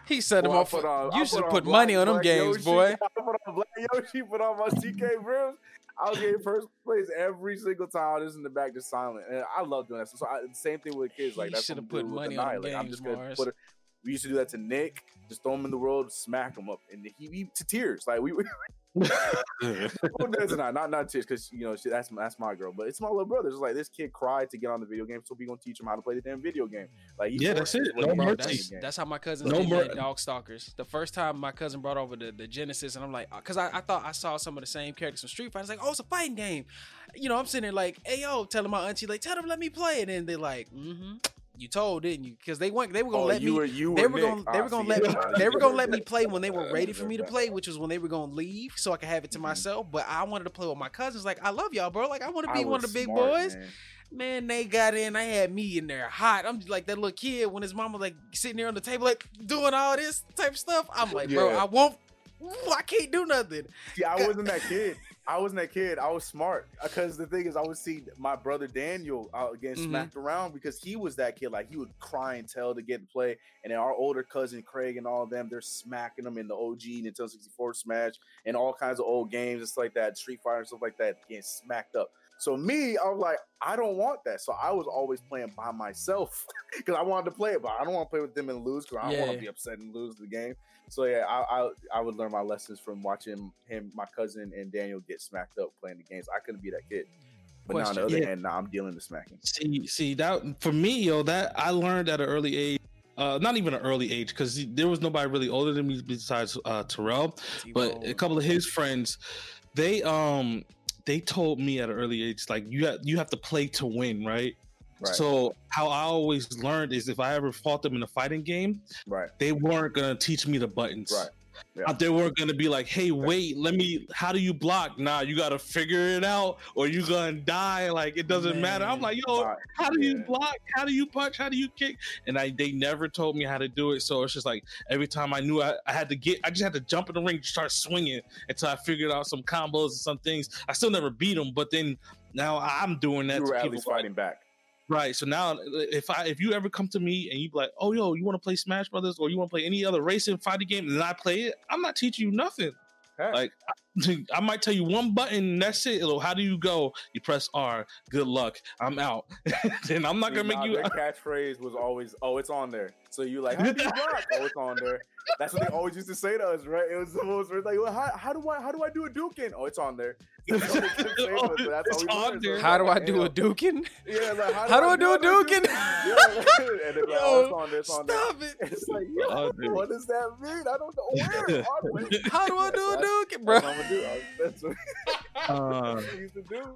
He said, "Them off. You should put, put money on them games, Yoshi. Boy." I put on Black Yoshi, put on my C K rims. I was getting first place every single time. This in the back, just silent, and I love doing that. So, so I, same thing with kids. Like that should have put money on them like, games, I'm just Mars. Put a, we used to do that to Nick. Just throw him in the world, smack him up, and he, he to tears. Like we, we Who does not? Not not Tish, because you know she, that's that's my girl. But it's my little brother. It's like this kid cried to get on the video game, so we gonna teach him how to play the damn video game. Like yeah, that's it. No mercy. That's, that's how my cousin no did that, Dog Stalkers. The first time my cousin brought over the, the Genesis, and I'm like, because I, I thought I saw some of the same characters from Street Fighter. I was like, oh, it's a fighting game. You know, I'm sitting there like, hey yo, telling my auntie like, tell them let me play, and then they're like, mm-hmm. You told, didn't you? Because they weren't. They were gonna oh, let you me. Were, you they were Nick. gonna. They were gonna let me. They were gonna let me play when they were ready for me to play, which was when they were gonna leave, so I could have it to mm-hmm. myself. But I wanted to play with my cousins. Like I love y'all, bro. Like I want to be I one of the big smart, boys. Man. Man, they got in. I had me in there hot. I'm like that little kid when his mama like sitting there on the table like doing all this type of stuff. I'm like, yeah. bro, I won't. I can't do nothing. Yeah, I wasn't that kid. I wasn't that kid. I was smart because the thing is, I would see my brother Daniel uh, getting mm-hmm. smacked around because he was that kid. Like he would cry and tell to get to play. And then our older cousin Craig and all of them, they're smacking them in the O G Nintendo sixty-four Smash and all kinds of old games. It's like that Street Fighter and stuff like that getting smacked up. So me, I was like, I don't want that. So I was always playing by myself because I wanted to play it, but I don't want to play with them and lose because I don't yeah. want to be upset and lose the game. So yeah, I, I I would learn my lessons from watching him, my cousin, and Daniel get smacked up playing the games. I couldn't be that kid. But now on the other yeah. hand, now nah, I'm dealing with smacking. See, see that for me, yo, that I learned at an early age. Uh, not even an early age, because there was nobody really older than me besides uh, Terrell, T-Bone. But a couple of his friends, they um. they told me at an early age, like you have, you have to play to win, right? Right. So how I always learned is if I ever fought them in a fighting game, right, they weren't gonna teach me the buttons. Right. Yeah. They weren't gonna be like, hey, wait, let me. How do you block? Nah, you gotta figure it out, or you gonna die. Like it doesn't Man. matter. I'm like, yo, right. how do yeah. you block? How do you punch? How do you kick? And I, they never told me how to do it. So it's just like every time I knew I, I had to get, I just had to jump in the ring, start swinging until I figured out some combos and some things. I still never beat them, but then now I'm doing that. You were to at least fighting back. Right, so now if I if you ever come to me and you be like, oh yo, you want to play Smash Brothers or you want to play any other racing fighting game, and I play it, I'm not teaching you nothing. Heck. Like I, I might tell you one button, and that's it. How do you go? You press R. Good luck. I'm out. And I'm not Dude, gonna nah, make you. Their catchphrase was always, oh, it's on there. So you like, how do you block? Oh, it's on there. That's what they always used to say to us, right? It was the most like, well, how, how do I how do I do a duking? Oh, it's on there. That's all it's on there. How do I do a duking? Yeah, like how do I do a duking? And they're like, oh, it's on there, it's on there. Stop it. It's like, yo, what does that mean? I don't know where. How do I do a duking, bro? That's what I used to do.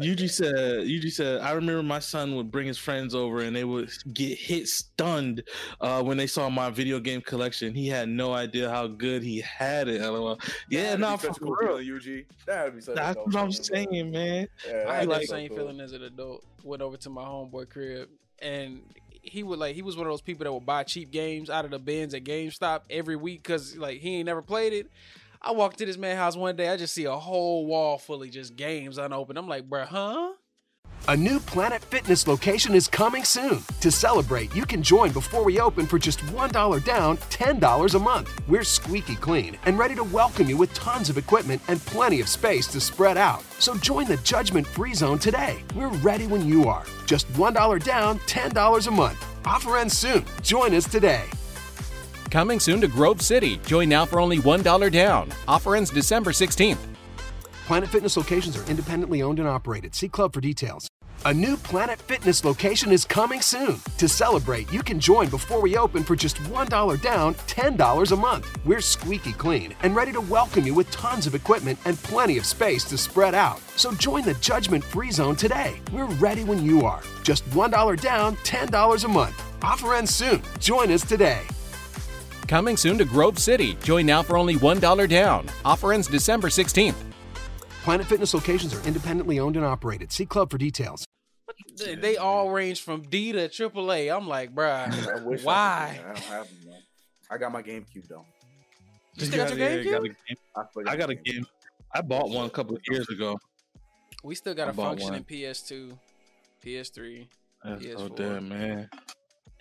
U G said, U G said, I remember my son would bring his friends over and they would get hit stunned uh, when they saw my video game collection. He had no idea how good he had it. L O L. Yeah, no, nah, for real, U G. That'd be such That's what I'm saying, man. Yeah, I had like, the same so cool. feeling as an adult. Went over to my homeboy crib and he would like he was one of those people that would buy cheap games out of the bins at GameStop every week because like he ain't never played it. I walked to this man's house one day, I just see a whole wall full of just games unopened. I'm like, bruh, huh? A new Planet Fitness location is coming soon. To celebrate, you can join before we open for just one dollar down, ten dollars a month. We're squeaky clean and ready to welcome you with tons of equipment and plenty of space to spread out. So join the judgment-free zone today. We're ready when you are. Just one dollar down, ten dollars a month. Offer ends soon. Join us today. Coming soon to Grove City. Join now for only one dollar down. Offer ends December sixteenth. Planet Fitness locations are independently owned and operated. See club for details. A new Planet Fitness location is coming soon. To celebrate, you can join before we open for just one dollar down, ten dollars a month. We're squeaky clean and ready to welcome you with tons of equipment and plenty of space to spread out. So join the judgment-free zone today. We're ready when you are. Just one dollar down, ten dollars a month. Offer ends soon. Join us today. Coming soon to Grove City. Join now for only one dollar down. Offer ends December sixteenth. Planet Fitness locations are independently owned and operated. See club for details. They, they all range from D to triple A. I'm like, bruh, why? I, I don't have them, man. I got my GameCube, though. You still got your GameCube? Yeah, got game. I, I got a game. game. I bought one a couple of years ago. We still got I a functioning P S two, P S three, That's P S four. Oh, damn, man.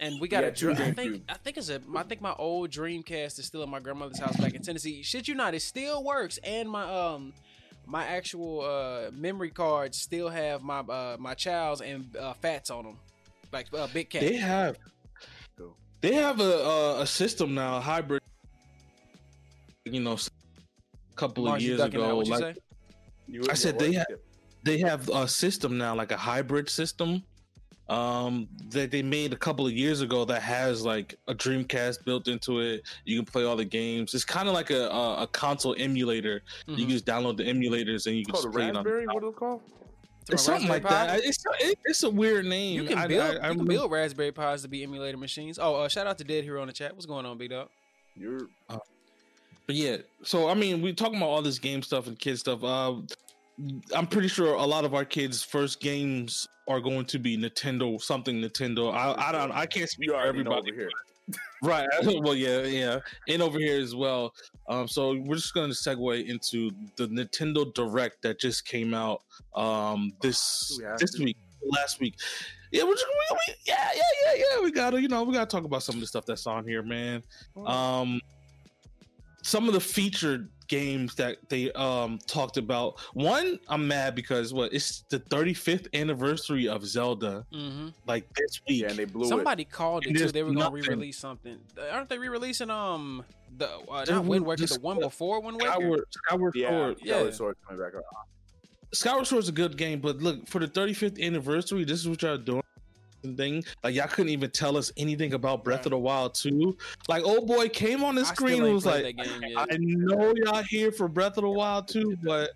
And we got yeah, a dream. I think I think it's a. I think my old Dreamcast is still in my grandmother's house back in Tennessee. Shit, you not, it still works. And my um, my actual uh memory cards still have my uh my child's and uh, Fats on them, like uh, Big Cat. They have, they have a a system now, hybrid. You know, couple Mars, of years ago. Like, you say? You I said they have, they have a system now, like a hybrid system um, that they made a couple of years ago that has like a Dreamcast built into it. You can play all the games. It's kind of like a, a, a console emulator. Mm-hmm. You can just download the emulators and you it's can just play Raspberry? It on. What is it called? It's something like pod? that. It's a, it's a weird name. You can build, I, I, I you can build Raspberry Pis to be emulator machines. Oh, uh, shout out to Dead Hero in the chat. What's going on, Big Dog? You're, uh, but yeah. So I mean, we're talking about all this game stuff and kid stuff. Uh, I'm pretty sure a lot of our kids' first games are going to be Nintendo, something Nintendo. I, I don't. I can't speak for everybody here. Right. Well, yeah, yeah. And over here as well. Um, so we're just going to segue into the Nintendo Direct that just came out um, this oh, this to. week, last week. Yeah, we're just, we, we, yeah, yeah, yeah, yeah. We gotta, you know, we gotta talk about some of the stuff that's on here, man. Um, some of the featured games that they um talked about. One, I'm mad because what it's the thirty-fifth anniversary of Zelda, mm-hmm. like this week, yeah, and they blew Somebody it. Somebody called it and too. They were gonna nothing. re-release something. Aren't they re-releasing um the uh, not Wind Waker, the one before Wind Waker? Skyward, Skyward yeah, Sword, yeah. Skyward Sword coming back around. Skyward Sword's a good game, but look, for the thirty-fifth anniversary, this is what y'all doing. Thing like y'all couldn't even tell us anything about Breath of the Wild two. Like, old boy came on the screen and was like, I know y'all here for Breath of the Wild two, but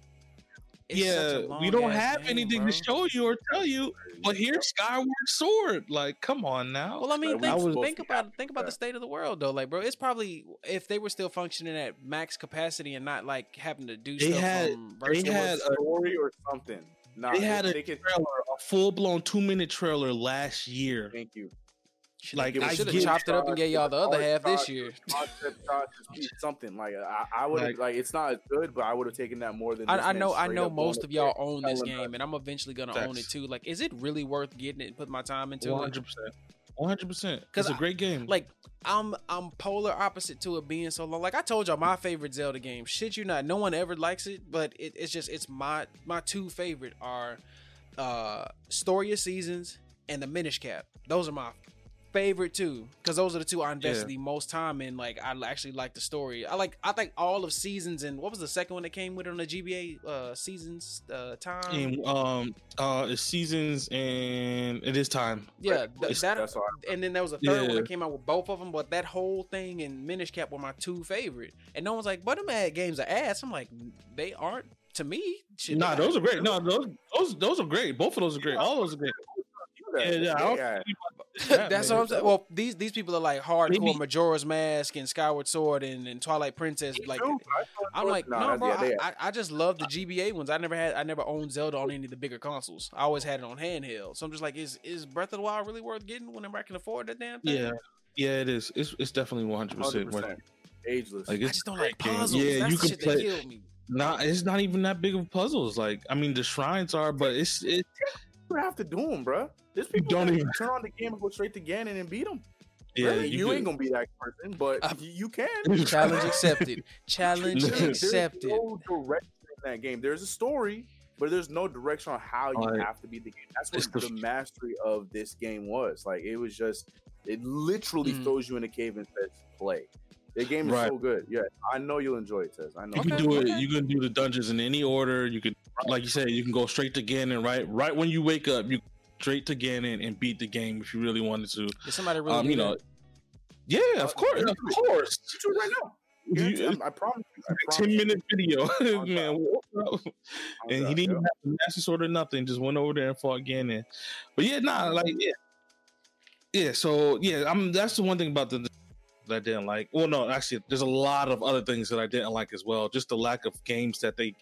it's yeah, we don't have game, anything bro. to show you or tell you. But here's Skyward Sword. Like, come on now. Well, I mean, like, think, I think about think about the state of the world though. Like, bro, it's probably if they were still functioning at max capacity and not like having to do they stuff had, from virtual they had a story or something. Nah, they had a trailer, a full-blown two-minute trailer last year. Thank you. Like, I should have chopped it up and gave y'all the other half this year. Something like I, I would like, like it's not good, but I would have taken that more than. I, I know. I know most of y'all own this game, and I'm eventually gonna own it too. Like, is it really worth getting it and put my time into it? one hundred percent, one hundred percent. It's a great game. Like, I'm, I'm polar opposite to it being so long. Like I told y'all, my favorite Zelda game. Shit, you not. No one ever likes it, but it, it's just it's my my two favorite are uh, Story of Seasons and the Minish Cap. Those are my favorite two because those are the two I invested yeah. the most time in. Like I actually like the story. I like I think all of Seasons and what was the second one that came with it on the G B A uh, Seasons uh, Time. And, um, uh, it's Seasons and it is Time. Yeah, th- that. That's and then there was a third yeah. one that came out with both of them. But that whole thing and Minish Cap were my two favorite. And no one's like, "But them ad games are ass." I'm like, they aren't to me. Should nah, those are great. Them? No, those those those are great. Both of those are great. Yeah. All those are great. Yeah, yeah, I don't yeah. That's what I'm saying. Well, these these people are like hardcore Maybe. Majora's Mask and Skyward Sword and, and Twilight Princess. Like, I'm like, no, nah, bro. I, I, I just love the G B A ones. I never had, I never owned Zelda on any of the bigger consoles. I always had it on handheld. So I'm just like, is is Breath of the Wild really worth getting whenever I can afford that damn thing? Yeah, yeah, it is. It's it's definitely one hundred percent worth it. Ageless. Like, it's I just don't like puzzles. Yeah, that's you can shit play. That killed me. Not, it's not even that big of puzzles. Like, I mean, the shrines are, but it's it. have to do them, bro. This people don't even turn on the game and go straight to Ganon and beat them. Yeah, really, you, you ain't gonna be that person, but uh, you can. Challenge accepted. Challenge accepted. There's no direction in that game. There's a story, but there's no direction on how you right. have to beat the game. That's what it's the mastery of this game was. Like, it was just, it literally mm. throws you in a cave and says, "Play." The game is right. so good. Yeah, I know you'll enjoy it, Tess. I know. You okay, can do okay. it. You can do the dungeons in any order. You can, like you said, you can go straight to Ganon. Right, right when you wake up, you straight to Ganon and beat the game if you really wanted to. Did somebody really? Um, you know, that? yeah, uh, of course, of course. Do it right now. You, I promise. You, I promise ten you. minute video, man. And he didn't yeah. have the master sword or nothing. Just went over there and fought Ganon. But yeah, nah, like yeah, yeah. So yeah, I'm. That's the one thing about the. that I didn't like. Well, no, actually, there's a lot of other things that I didn't like as well. Just the lack of games that they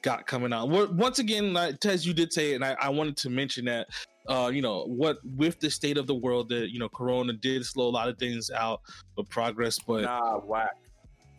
got coming out. Once again, like, Tez, you did say it, and I, I wanted to mention that, uh, you know, what with the state of the world that, you know, Corona did slow a lot of things out of progress, but... Nah, whack.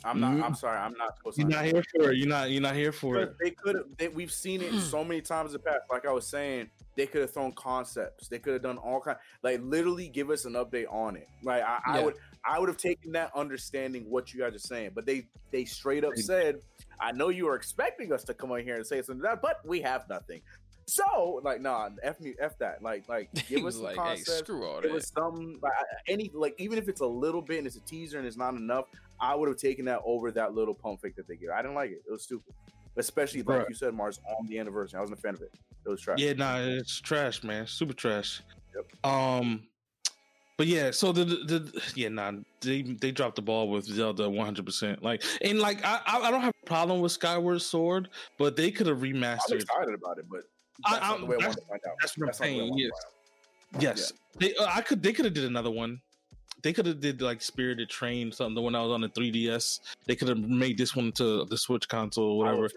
I'm not, mm-hmm. I'm sorry, I'm not supposed to... You're not here for it. You're not, you're not here for it. They could have... We've seen it so many times in the past. Like I was saying, they could have thrown concepts. They could have done all kinds... Like, literally give us an update on it. Like, I, yeah. I would... I would have taken that understanding what you guys are saying, but they they straight up said, I know you were expecting us to come on here and say something like that, but we have nothing. So like, nah, f me, f that. Like, like give us like, concept. Hey, screw all that. It was some like any like even if it's a little bit and it's a teaser and it's not enough, I would have taken that over that little pump fake that they give. I didn't like it. It was stupid. Especially like Bruh. you said, Mars, on the anniversary. I wasn't a fan of it. It was trash. Yeah, nah, it's trash, man. Super trash. Yep. Um, but yeah, so the, the, the yeah, nah, they they dropped the ball with Zelda one hundred percent. Like, and like I I don't have a problem with Skyward Sword, but they could have remastered. I'm excited about it, but that's I, not the way I want to find out. That's what I'm saying. Yes, yes. Yeah. They uh, I could they could have did another one. They could have did like Spirited Train, something. The one I was on the three D S, they could have made this one to the Switch console or whatever. I was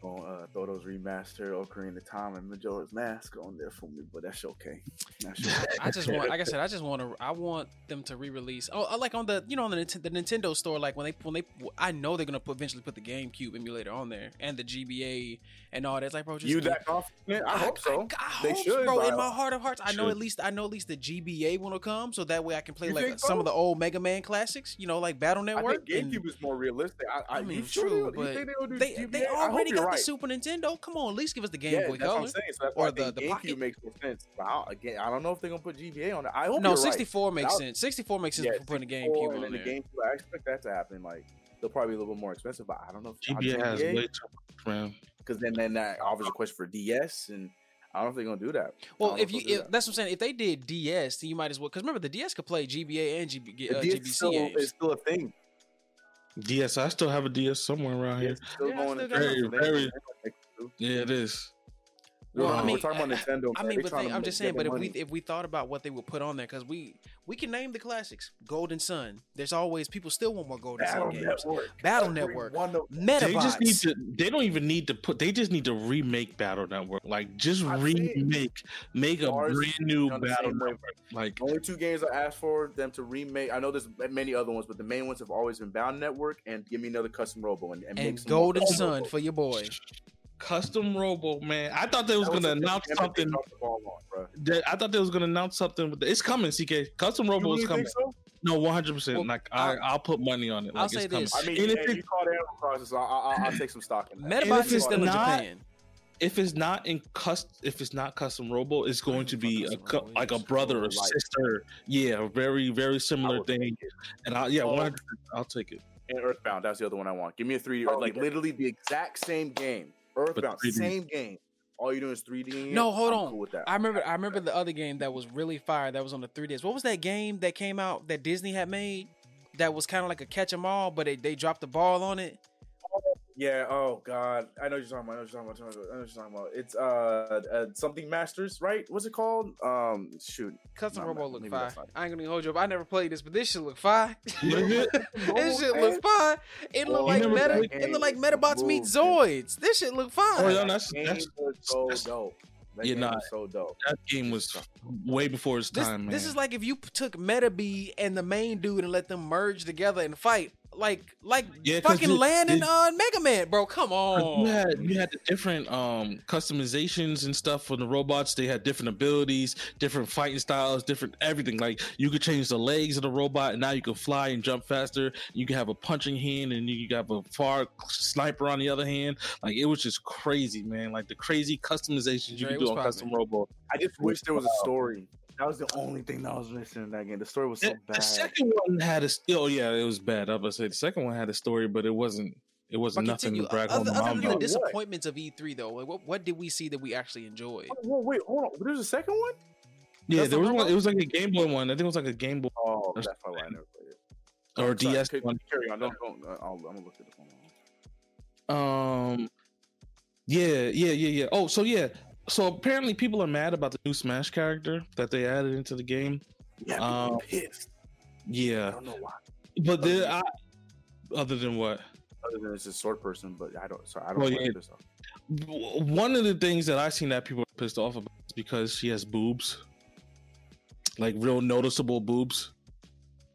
gonna uh, throw those remastered Ocarina of Time and Majora's Mask on there for me, but that's okay. That's okay. I just want, like I said, I just want to. I want them to re-release. Oh, like on the you know on the, the Nintendo store, like when they when they, I know they're gonna put, eventually put the GameCube emulator on there and the G B A and all that. It's like, bro, just you that confident? I, I hope so. I, I, I they hope, should, bro. In my heart of hearts, I should. know at least I know at least the G B A one will come, so that way I can play you like. Some of the old Mega Man classics, you know, like Battle Network. I think GameCube and, is more realistic. I, I, I mean, you true, do, but you they, they, they already got right. the Super Nintendo. Come on, at least give us the Game yeah, Boy Color so or the, the GameCube makes more sense. Wow, again, I don't know if they're gonna put G B A on it. I hope no. sixty-four right. makes sense. sixty-four makes sense yeah, for putting the GameCube on the there. GameCube, I expect that to happen. Like they'll probably be a little more expensive, but I don't know. If G B A has way too much RAM because then then that offers a question for D S and. I don't know if they're going to do that. Well, if you, if, that. that's what I'm saying. If they did D S, then you might as well. Because remember, the D S could play G B A and G B, uh, D S G B C still, games. It's still a thing. D S, I still have a D S somewhere around it's here. Still yeah, going still very, very, yeah, it is. Well, well I mean, we're talking about Nintendo. I mean, but they, I'm just saying, but if money. we if we thought about what they would put on there, because we we can name the classics. Golden Sun. There's always people still want more Golden Battle Sun games. Network. Battle Network. Wonder- Medabots. They just need to. They don't even need to put. They just need to remake Battle Network. Like just I remake, make a Mars brand new Battle Network. Like only two games I asked for them to remake. I know there's many other ones, but the main ones have always been Battle Network and give me another Custom Robo and and, and make Golden Sun Robo. For your boy. Custom Robo, man. I thought they was, was gonna announce something. On, that, I thought they was gonna announce something. With the, it's coming, C K. Custom Robo really is coming. So? No, one hundred percent. Like I, I'll put money on it. Like, I'll say it's this. I mean, if it, you call it Animal Crossing, so I'll, I'll, I'll take some stock in that. Metabots is still in Japan. If it's not in cust, if it's not Custom Robo, it's going to be a co- like a brother or sister. Yeah, a very very similar thing. And I, yeah, one hundred percent I'll take it. And Earthbound, that's the other one I want. Give me a three D, oh, like yeah. literally the exact same game. Earthbound, same game. All you doing is three D. No, hold I'm on. Cool with that. I remember. I remember the other game that was really fire. That was on the three D S. What was that game that came out that Disney had made? That was kind of like a catch 'em all, but they, they dropped the ball on it. Yeah. Oh God, I know what you're talking about. I know what you're talking about. I know what you're talking about. It's uh, uh something Masters, right? What's it called? Um, shoot. Custom Robo look fire. I ain't gonna hold you up. I never played this, but this shit look fire. This shit look fire. It look like meta. It look like Metabots meet Zoids. This shit look fire. Oh yeah, that's that's so dope. That You're not so dope. That game was way before its this, time. Man. This is like if you took Meta Bee and the main dude and let them merge together and fight, like like yeah, fucking it, landing on uh, Mega Man, bro. Come on. You had, you had the different um, customizations and stuff for the robots. They had different abilities, different fighting styles, different everything. Like you could change the legs of the robot, and now you can fly and jump faster. You can have a punching hand, and you can have a far sniper on the other hand. Like it was just crazy, man. Like the crazy customizations you could. On Custom Robo. I just wish there was a story. That was the only thing that was missing in that game. The story was so the, bad. The second one had a still, oh yeah, it was bad. I was gonna say the second one had a story, but it wasn't. It was but nothing continue. to brag other, on. Other than the disappointments of E three, though, like, what what did we see that we actually enjoyed? Oh, wait, hold on. There's a second one. Yeah, That's there was one. It was like a Game Boy one. I think it was like a Game Boy. Oh, that's probably why I never played it. Or oh, D S sorry. one. Carry on. Don't. don't I'll, I'm gonna look at the phone. Um. Yeah. Yeah. Yeah. Yeah. Oh. So yeah. So apparently people are mad about the new Smash character that they added into the game. Yeah, people um, pissed. Yeah. I don't know why. But other, I, other than what? Other than it's a sword person, but I don't sorry, I don't well, yeah. this up. One of the things that I've seen that people are pissed off about is because she has boobs. Like real noticeable boobs.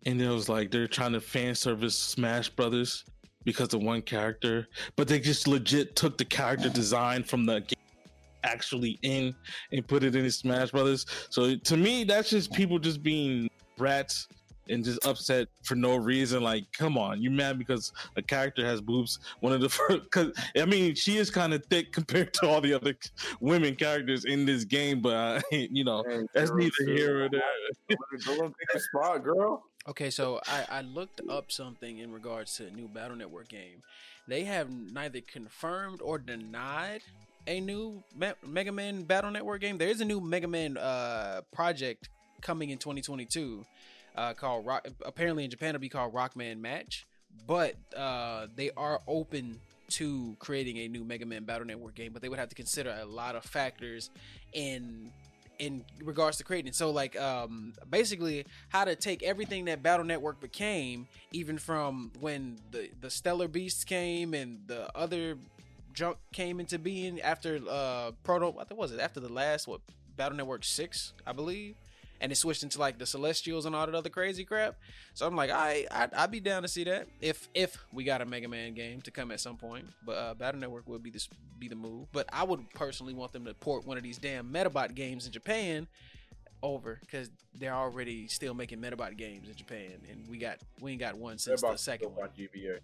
And it was like they're trying to fan service Smash Brothers because of one character. But they just legit took the character design from the game. Actually in and put it in his Smash Brothers. So to me, that's just people just being rats and just upset for no reason. Like, come on, you mad because a character has boobs? One of the first, because I mean, she is kind of thick compared to all the other women characters in this game, but uh, you know, man, that's neither here or there. Go look at the spot, girl. Okay, so I, I looked up something in regards to a new Battle Network game. They have neither confirmed or denied a new Ma- Mega Man Battle Network game. There is a new Mega Man uh, project coming in twenty twenty-two uh, called Rock. Apparently in Japan it'll be called Rockman Match, but uh, they are open to creating a new Mega Man Battle Network game, but they would have to consider a lot of factors in in regards to creating. So like um basically how to take everything that Battle Network became, even from when the the Stellar Beasts came and the other junk came into being after uh proto what was it after the last what Battle Network six, I believe, and it switched into like the Celestials and all that other crazy crap. So I'm like, I right, I'd be down to see that if if we got a Mega Man game to come at some point. But uh, Battle Network would be this be the move. But I would personally want them to port one of these damn Medabot games in Japan over, because they're already still making Medabot games in Japan, and we got we ain't got one since Medabot, the second one. G B A.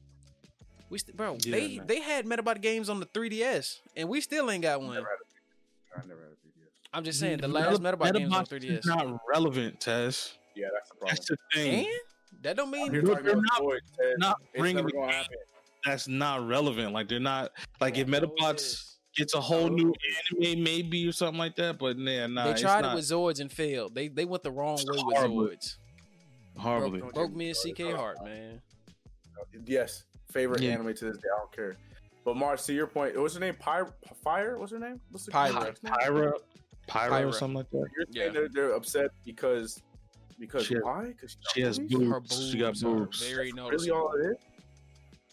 We st- bro, yeah, they man. they had Medabot games on the three D S, and we still ain't got one. I never had a, I never had a I'm just saying, the last Meta- Metabot game on three D S is not relevant, Tess. Yeah, that's the problem. That's the thing. And that don't mean they're not, void, not bringing it. Happen. That's not relevant. Like, they're not like yeah, if Metabots gets a whole no. new anime maybe or something like that, but nah, nah. They tried not... it with Zords and failed. They they went the wrong it's way horribly. with Zords. Horribly broke, broke me and C K heart, man. Yes, favorite yeah. anime to this day. I don't care. But Mars, to your point, what's her name? Pyra? Fire? What's her name? What's the Pyra? Pyra. Pyro, Pyro or something like that. You're yeah. they're, they're upset because because she, why? Because she, she has boobs. Her boobs. She got boobs. Very noticeable. Really, all it is?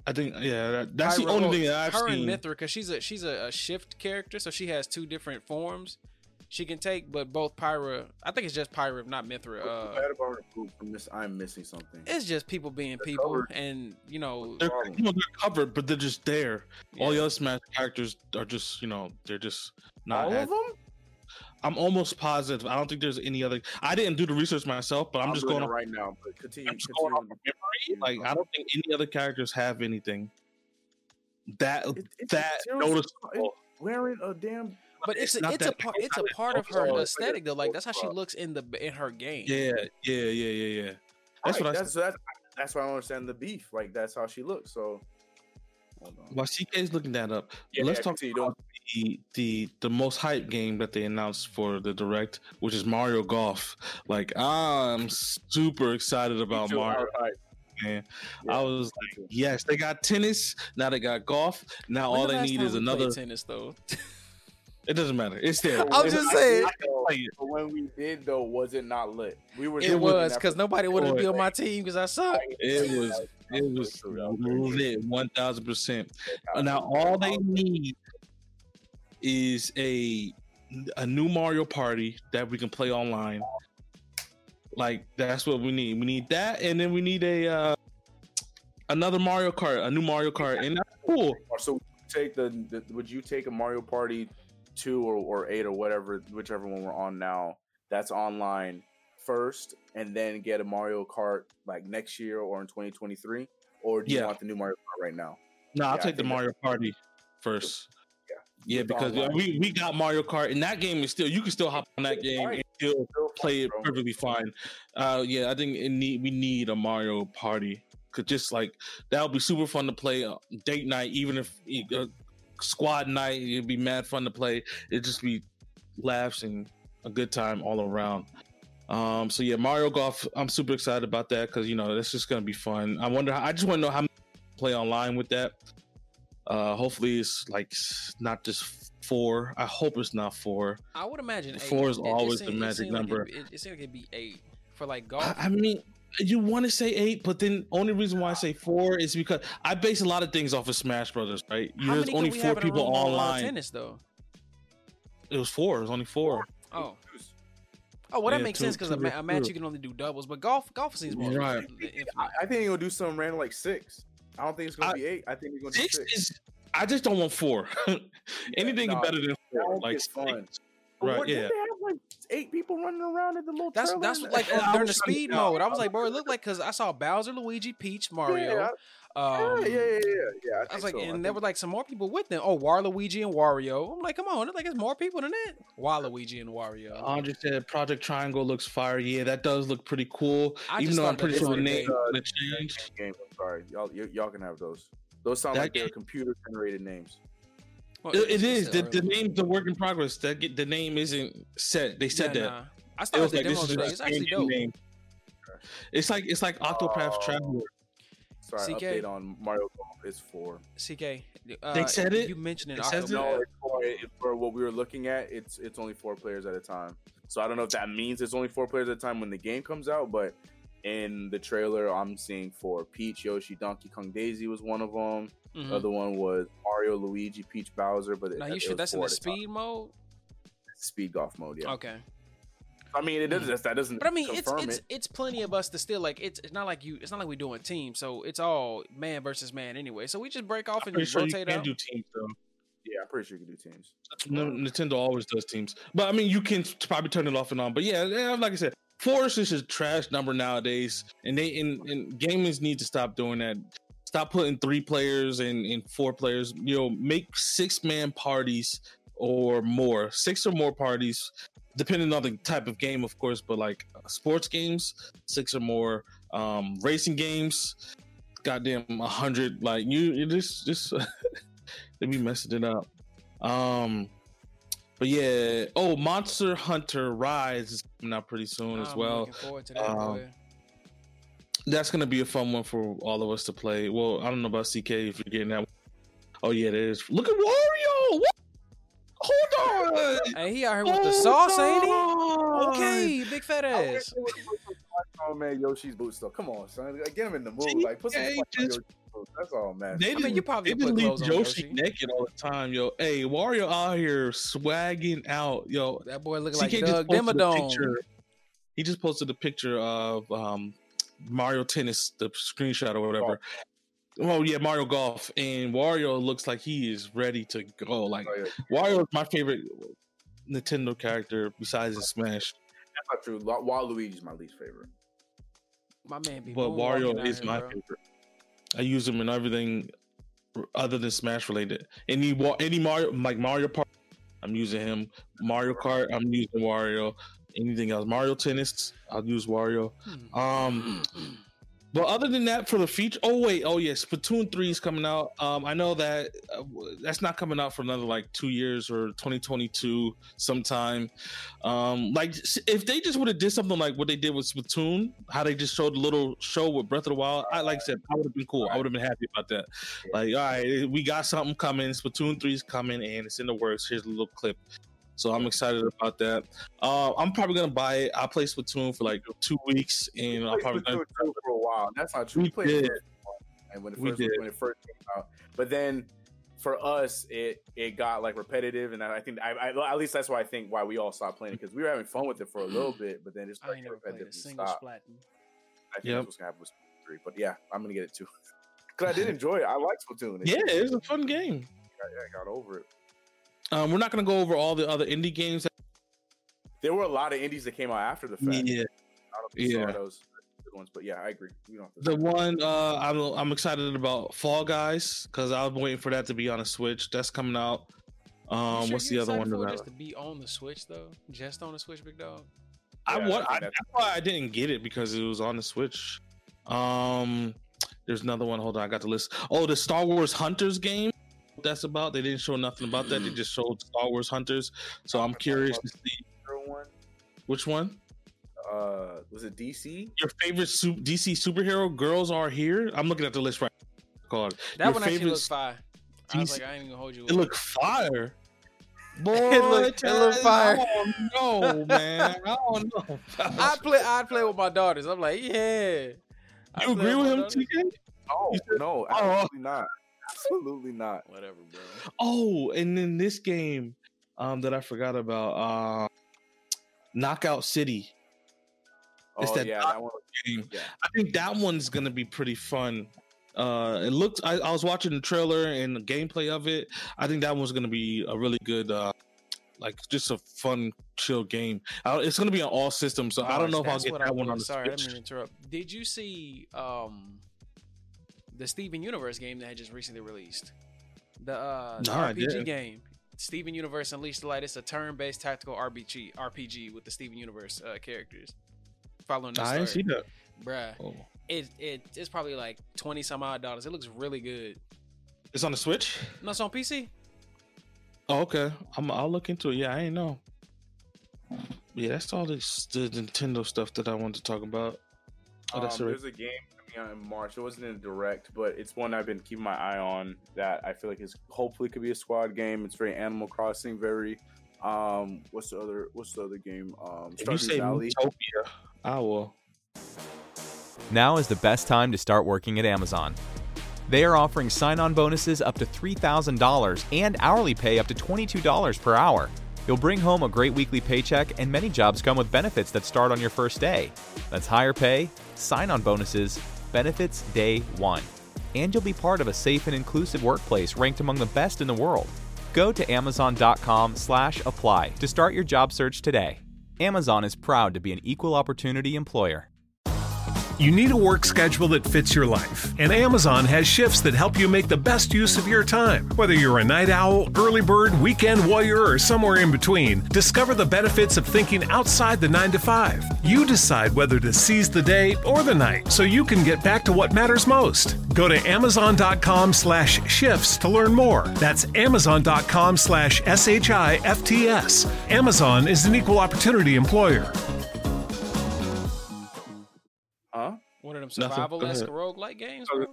I think yeah. That, that's Pyro, the only thing that I've her seen. Her and Mithra, because she's a she's a, a shift character, so she has two different forms she can take. But both Pyro, I think it's just Pyro, if not Mithra. Uh, I'm missing something. It's just people being they're people, covered. And you know they're, you know, they're covered, but they're just there. Yeah. All the other Smash characters are just you know they're just not all at, of them. I'm almost positive. I don't think there's any other. I didn't do the research myself, but I'm, I'm just going it right off, now. But continue. I'm just continue. Going off memory. Like I don't think any other characters have anything that it, it's that noticeable. Wearing a damn. But it's it's a it's a, part, it's a part of her aesthetic though. Like that's how she looks in the in her game. Yeah, yeah, yeah, yeah, yeah. That's right, what I. That's, that's that's why I understand the beef. Like that's how she looks. So. While C K's looking that up, yeah, let's yeah, talk continue. about the, the the most hype game that they announced for the Direct, which is Mario Golf. Like, I'm super excited about Mario. Man, yeah, I was like, yes, they got tennis. Now they got golf. Now when all the they need is another tennis, though. It doesn't matter. It's there. I'm when just I, saying. I, I when we did though, was it not lit? We were. It was because nobody wanted to be on my team because I suck. It was. It was lit. One thousand percent. Now all they need is a a new Mario Party that we can play online. Like that's what we need. We need that, and then we need a uh, another Mario Kart, a new Mario Kart, and that's cool. So take the, the. Would you take a Mario Party two or, or eight or whatever, whichever one we're on now, that's online first, and then get a Mario Kart like next year or in twenty twenty-three? Or do you yeah. want the new Mario Kart right now? No, I'll yeah, take the Mario Party first. Yeah, yeah, because online. we we got Mario Kart, and that game is still you can still hop on that game and still play it perfectly fine. Uh, yeah, I think it need we need a Mario Party. Could just like that would be super fun to play uh, date night, even if. Uh, Squad night, it'd be mad fun to play. It'd just be laughs and a good time all around. Um, so yeah, Mario Golf, I'm super excited about that because you know that's just gonna be fun. I wonder, how, I just want to know how many play online with that. Uh, hopefully, it's like not just four. I hope it's not four. I would imagine four eight. is always seemed, the magic it number. Like it, it, it seems like it'd be eight for like golf. I, I mean. You want to say eight, but then only reason why I say four is because I base a lot of things off of Smash Brothers, right? How There's many only four people online. Tennis, though? It was four. It was only four. Oh, oh, well, that yeah, makes two, sense because a, a match you can only do doubles, but golf, golf seems more. Right. I, I think you're gonna do something random like six. I don't think it's gonna I, be eight. I think you're gonna six do six. Is, I just don't want four. Anything yeah, no, better than four, like fun. Right? Or, yeah. Did they have like eight people running around at the little that's trailer. That's like oh, during the speed mode. I was like, bro, it looked like, because I saw Bowser, Luigi, Peach, Mario. Yeah, I, um, yeah, yeah, yeah, yeah. yeah I, I was like, so. and I there were like some more people with them. Oh, Waluigi and Wario. I'm like, come on, it's like it's more people than that. Waluigi and Wario. Andre said Project Triangle looks fire. Yeah, that does look pretty cool. I Even though I'm pretty sure the name uh, changed. Game. I'm sorry, y'all, y- y'all can have those. Those sound that like they're computer-generated names. Well, it, it is. The, the name's a work in progress. That the name isn't set. They said yeah, that. Nah. I started it the like, demo today. It's actually dope. Name. It's like it's like Octopath uh, Traveler. Sorry, C K. Update on Mario Golf is four. C K, uh, they said it. You mentioned it. it Octopath. No, for, for what we were looking at, it's it's only four players at a time. So I don't know if that means it's only four players at a time when the game comes out, but in the trailer, I'm seeing for Peach, Yoshi, Donkey Kong, Daisy was one of them. Mm-hmm. The other one was Mario, Luigi, Peach, Bowser. But now it, you it sure that's in the speed time. mode? Speed golf mode, yeah. Okay. I mean, it doesn't. Mm-hmm. That doesn't. But I mean, it's it's it. it's plenty of us to still like. It's it's not like you. It's not like we're doing teams. So it's all man versus man anyway. So we just break off and just sure rotate out. Do teams though. Yeah, I'm pretty sure you can do teams. No, Nintendo always does teams. But I mean, you can probably turn it off and on. But yeah, yeah like I said. Four is just a trash number nowadays, and they and, and gamers need to stop doing that. Stop putting three players and, and four players. You know, make six man parties or more, six or more parties, depending on the type of game, of course. But like sports games, six or more. Um, racing games, goddamn a hundred. Like you, you just just they be messing it up. Um, But yeah, oh, Monster Hunter Rise is coming out pretty soon oh, as well. I'm looking forward to that, um, that's gonna be a fun one for all of us to play. Well, I don't know about C K if you're getting that one. Oh yeah, there is. Look at Wario! What? Hold on! Hey, he out here with Hold the sauce, on. ain't he? Okay, big fat ass. Oh man, Yoshi's boots though. Come on, son. Like, get him in the mood. Like, put some yeah, just, on boots. That's all, man. They I mean, you probably they put leave Yoshi naked all the time, yo. Hey, Wario out here swagging out, yo. That boy looking like Doug Dimmadome. He just posted a picture of um, Mario Tennis, the screenshot or whatever. Oh. oh yeah, Mario Golf, and Wario looks like he is ready to go. Like oh, yeah. Wario is my favorite Nintendo character besides in Smash. That's not true. Waluigi's my least favorite. My man be but Wario is here, my bro. favorite. I use him in everything other than Smash related. Any any Mario like Mario Party, I'm using him. Mario Kart, I'm using Wario. Anything else? Mario Tennis, I'll use Wario. Hmm. Um, but other than that, for the feature, oh wait, oh yes, yeah, Splatoon three is coming out. Um, I know that uh, that's not coming out for another like two years or twenty twenty-two sometime. Um, like if they just would have did something like what they did with Splatoon, how they just showed a little show with Breath of the Wild, I like I said, I would have been cool. I would have been happy about that. Like, all right, we got something coming. Splatoon three is coming and it's in the works. Here's a little clip. So I'm excited about that. Uh, I'm probably gonna buy it. I play Splatoon for like two weeks, and I'll probably play Splatoon for a while. That's not true. We, we played did. it, and when it first when it first came out, but then for us, it it got like repetitive, and I think I, I at least that's why I think why we all stopped playing it because we were having fun with it for a little bit, but then it's like repetitive. A single stop. I think yep. that's what's gonna happen with Splatoon three, but yeah, I'm gonna get it too because I did enjoy it. I liked Splatoon. It yeah, it was a fun game. I, I got over it. Um, we're not going to go over all the other indie games. There were a lot of indies that came out after the fact. Yeah, I don't think yeah. those good ones, but yeah, I agree. You don't have to the one uh, I'm I'm excited about Fall Guys because I was waiting for that to be on a Switch. That's coming out. Um, sure what's the other one? For just to be on the Switch though, just on the Switch, big dog. Yeah, I want. I, that's why I didn't get it because it was on the Switch. Um, there's another one. Hold on, I got the list. Oh, the Star Wars Hunters game. That's about they didn't show nothing about that. They just showed Star Wars Hunters, so I'm curious to see one. Which one uh was it D C your favorite su- D C superhero Girls Are Here. I'm looking at the list right called that your one actually looks fire. I was like I ain't gonna hold you it looked fire boy it looked look fire I don't know man I don't know I play I play with my daughters I'm like yeah I you agree with, with him T K? Oh, no no absolutely oh. not Absolutely not. Whatever, bro. Oh, and then this game um, that I forgot about, uh, Knockout City. It's oh that yeah, that one. Game. Yeah. I think that one's gonna be pretty fun. Uh, it looked. I, I was watching the trailer and the gameplay of it. I think that one's gonna be a really good uh, like just a fun, chill game. I, it's gonna be on all systems, so Mars, I don't know if I'll get that I one on the Sorry, Switch. Sorry, I didn't interrupt. Did you see um, the Steven Universe game that had just recently released? The, uh, the nah, R P G game, Steven Universe Unleashed the Light. It's a turn-based tactical R P G, R P G with the Steven Universe uh, characters following the nah, story. I see that, bruh. Oh. It it it's probably like twenty some odd dollars. It looks really good. It's on the Switch? No, it's on P C. Oh, okay. I'm, I'll look into it. Yeah, I ain't know. Yeah, that's all this, the Nintendo stuff that I wanted to talk about. Oh, that's um, right. There's a game coming out in March. It wasn't in a direct, but it's one I've been keeping my eye on that I feel like is hopefully could be a squad game. It's very Animal Crossing, very um. What's the other? What's the other game? Um, if you say Utopia, I will. Now is the best time to start working at Amazon. They are offering sign-on bonuses up to three thousand dollars and hourly pay up to twenty-two dollars per hour. You'll bring home a great weekly paycheck, and many jobs come with benefits that start on your first day. That's higher pay, sign-on bonuses, benefits day one. And you'll be part of a safe and inclusive workplace ranked among the best in the world. Go to amazon.com slash apply to start your job search today. Amazon is proud to be an equal opportunity employer. You need a work schedule that fits your life, and Amazon has shifts that help you make the best use of your time. Whether you're a night owl, early bird, weekend warrior, or somewhere in between, discover the benefits of thinking outside the nine to five. You decide whether to seize the day or the night so you can get back to what matters most. Go to amazon.com slash shifts to learn more. That's amazon.com slash S-H-I-F-T-S. Amazon is an equal opportunity employer. One of them survival-esque roguelike games, bro?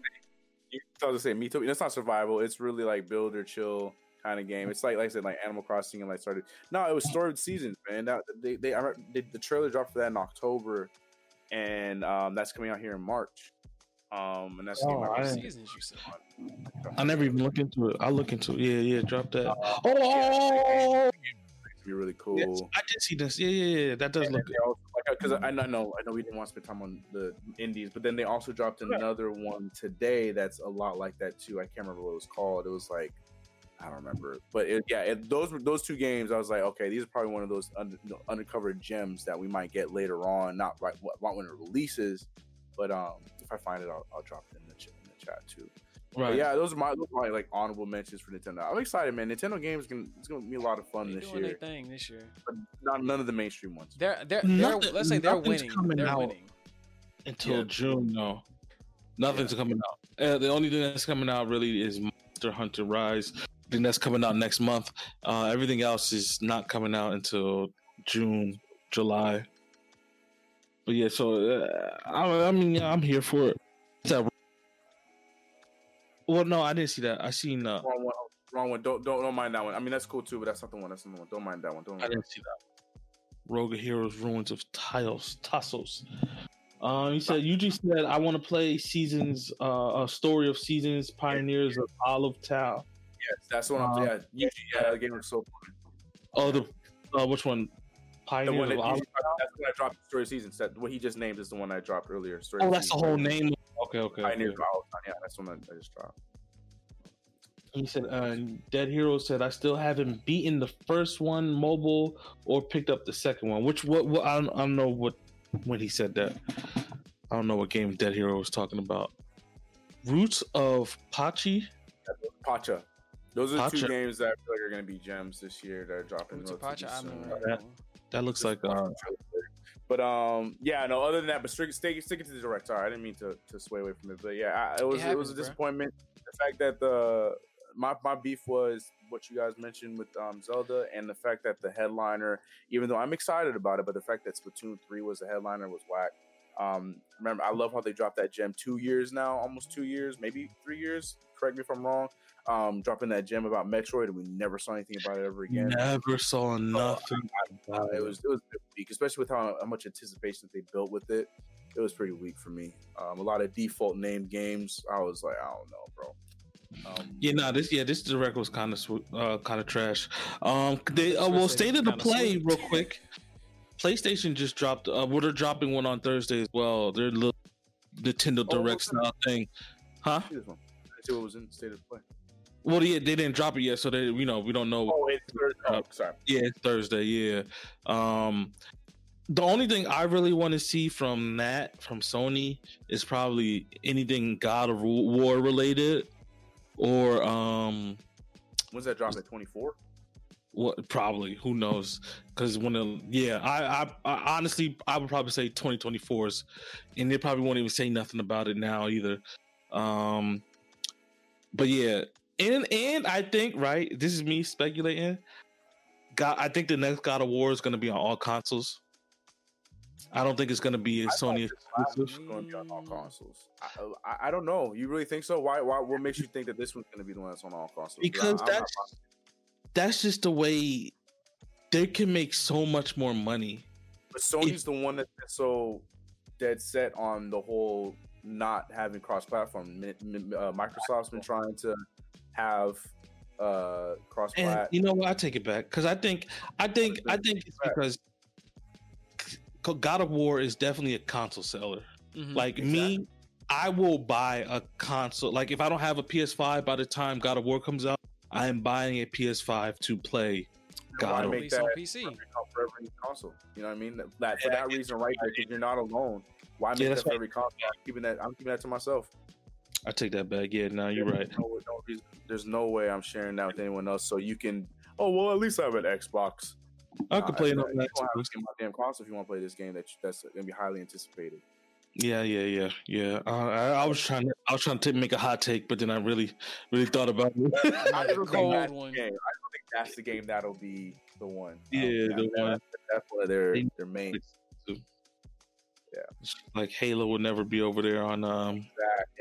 You thought to say me too. That's not survival. It's really like build or chill kind of game. It's like, like I said, like Animal Crossing and like started. No, it was Story of Seasons, man. That they they, I, they the trailer dropped for that in October, and um, that's coming out here in March. Um, and that's oh, the I, seasons you said. I never even looked into it. I look into it. Yeah, yeah. Drop that. Uh, oh, yeah, it'd be really cool. Yes, I did see this. Yeah, yeah, yeah. That does and look good. Because I know I know we didn't want to spend time on the indies, but then they also dropped another one today that's a lot like that too. I can't remember what it was called. It was like I don't remember, but it, yeah, it, those were those two games. I was like, okay, these are probably one of those under, you know, undercover gems that we might get later on, not right not when it releases, but um, if I find it, I'll, I'll drop it in the, ch- in the chat too. Right? But yeah, those are my those are my, like honorable mentions for Nintendo. I'm excited, man. Nintendo games can it's gonna be a lot of fun this year. They're doing their thing this year, but not none of the mainstream ones. They're they're, they're let's say they're winning. They're winning until yeah. June, though. Nothing's yeah. coming out. Uh, the only thing that's coming out really is Monster Hunter Rise. I think that's coming out next month. Uh, everything else is not coming out until June, July. But yeah, so uh, I, I mean, yeah, I'm here for it. It's a Well, no, I didn't see that. I seen uh, wrong one. Wrong one. Don't don't don't mind that one. I mean, that's cool too, but that's not the one. That's not the one. Don't mind that one. Don't. Mind I didn't that. see that. Rogue Heroes: Ruins of Tiles, Tassos. Um, he said, U G said, I want to play Seasons, uh, a Story of Seasons, Pioneers yeah. of Olive Town. Yes, that's what I'm. Um, yeah, U G, yeah, the game was so fun. Oh, the uh, which one? Pioneers one that, of Olive Town. That's when I dropped Story of Seasons. That what he just named is the one I dropped earlier. Story oh, of that's Seasons. The whole name. Okay, okay. Pioneer okay. Of yeah, that's one I just dropped. He said, uh, Dead Hero said, I still haven't beaten the first one mobile or picked up the second one. Which, what, what I, don't, I don't know what, when he said that. I don't know what game Dead Hero was talking about. Roots of Pachi? Pacha. Those are Pacha. Two games that I feel like are going to be gems this year that are dropping. Roots of Pacha, I mean, that, that looks like a. Uh, But um, yeah, no. Other than that, but stick, stick, stick it to the direct. Sorry, I didn't mean to, to sway away from it, but yeah, I, it was it, happens, it was a disappointment. Bro. The fact that the my my beef was what you guys mentioned with um, Zelda, and the fact that the headliner, even though I'm excited about it, but the fact that Splatoon three was the headliner was whack. Um, remember, I love how they dropped that gem two years now, almost two years, maybe three years. Correct me if I'm wrong. Um, dropping that gem about Metroid, and we never saw anything about it ever again. Never saw nothing. Uh, it was it was weak, especially with how, how much anticipation they built with it. It was pretty weak for me. Um, a lot of default named games. I was like, I don't know, bro. Um, yeah, nah, this yeah, this direct was kind of uh, kind of trash. Um, they uh, well, state of the play real quick. PlayStation just dropped. Uh, well, they're dropping one on Thursday as well. Their little Nintendo Direct oh, style thing, huh? What was in state of play? Well, yeah, they didn't drop it yet, so they, you know, we don't know. Oh, it's Thursday. Oh, sorry. Yeah, it's Thursday. Yeah. Um, the only thing I really want to see from that, from Sony, is probably anything God of War related, or um, when's that drop? At twenty-four? What? Probably. Who knows? Because when the yeah, I, I I honestly I would probably say twenty twenty-fours, and they probably won't even say nothing about it now either. Um, but yeah. And and I think, right, this is me speculating. God, I think the next God of War is going to be on all consoles. I don't think it's going to be a Sony exclusive. It's going to be on all consoles. I, I, I don't know. You really think so? Why? Why? What makes you think that this one's going to be the one that's on all consoles? Because I, that's that's just the way they can make so much more money. But Sony's it, the one that's so dead set on the whole not having cross-platform. Uh, Microsoft's been trying to have uh cross platform. You know what? I take it back because I think I think I think it's because God of War is definitely a console seller. Mm-hmm. Like exactly. me, I will buy a console. Like if I don't have a P S five by the time God of War comes out, I am buying a P S five to play God of War. Make that on P C for every console. You know what I mean? That for yeah, that reason, right? There, you're not alone. Why make yeah, that for every console? I'm keeping that. I'm keeping that to myself. I take that back. Yeah, no, you're right. No, no, there's no way I'm sharing that with anyone else. So you can, oh, well, at least I have an Xbox. I could uh, play it on that. You have my damn console if you want to play this game that that's going to be highly anticipated. Yeah, yeah, yeah, yeah. Uh, I, I was trying to, I was trying to make a hot take, but then I really, really thought about it. I, don't think that's the game. I don't think that's the game that'll be the one. Yeah, um, the that, one. That's, that's where they're, they're main. Yeah, like Halo will never be over there on um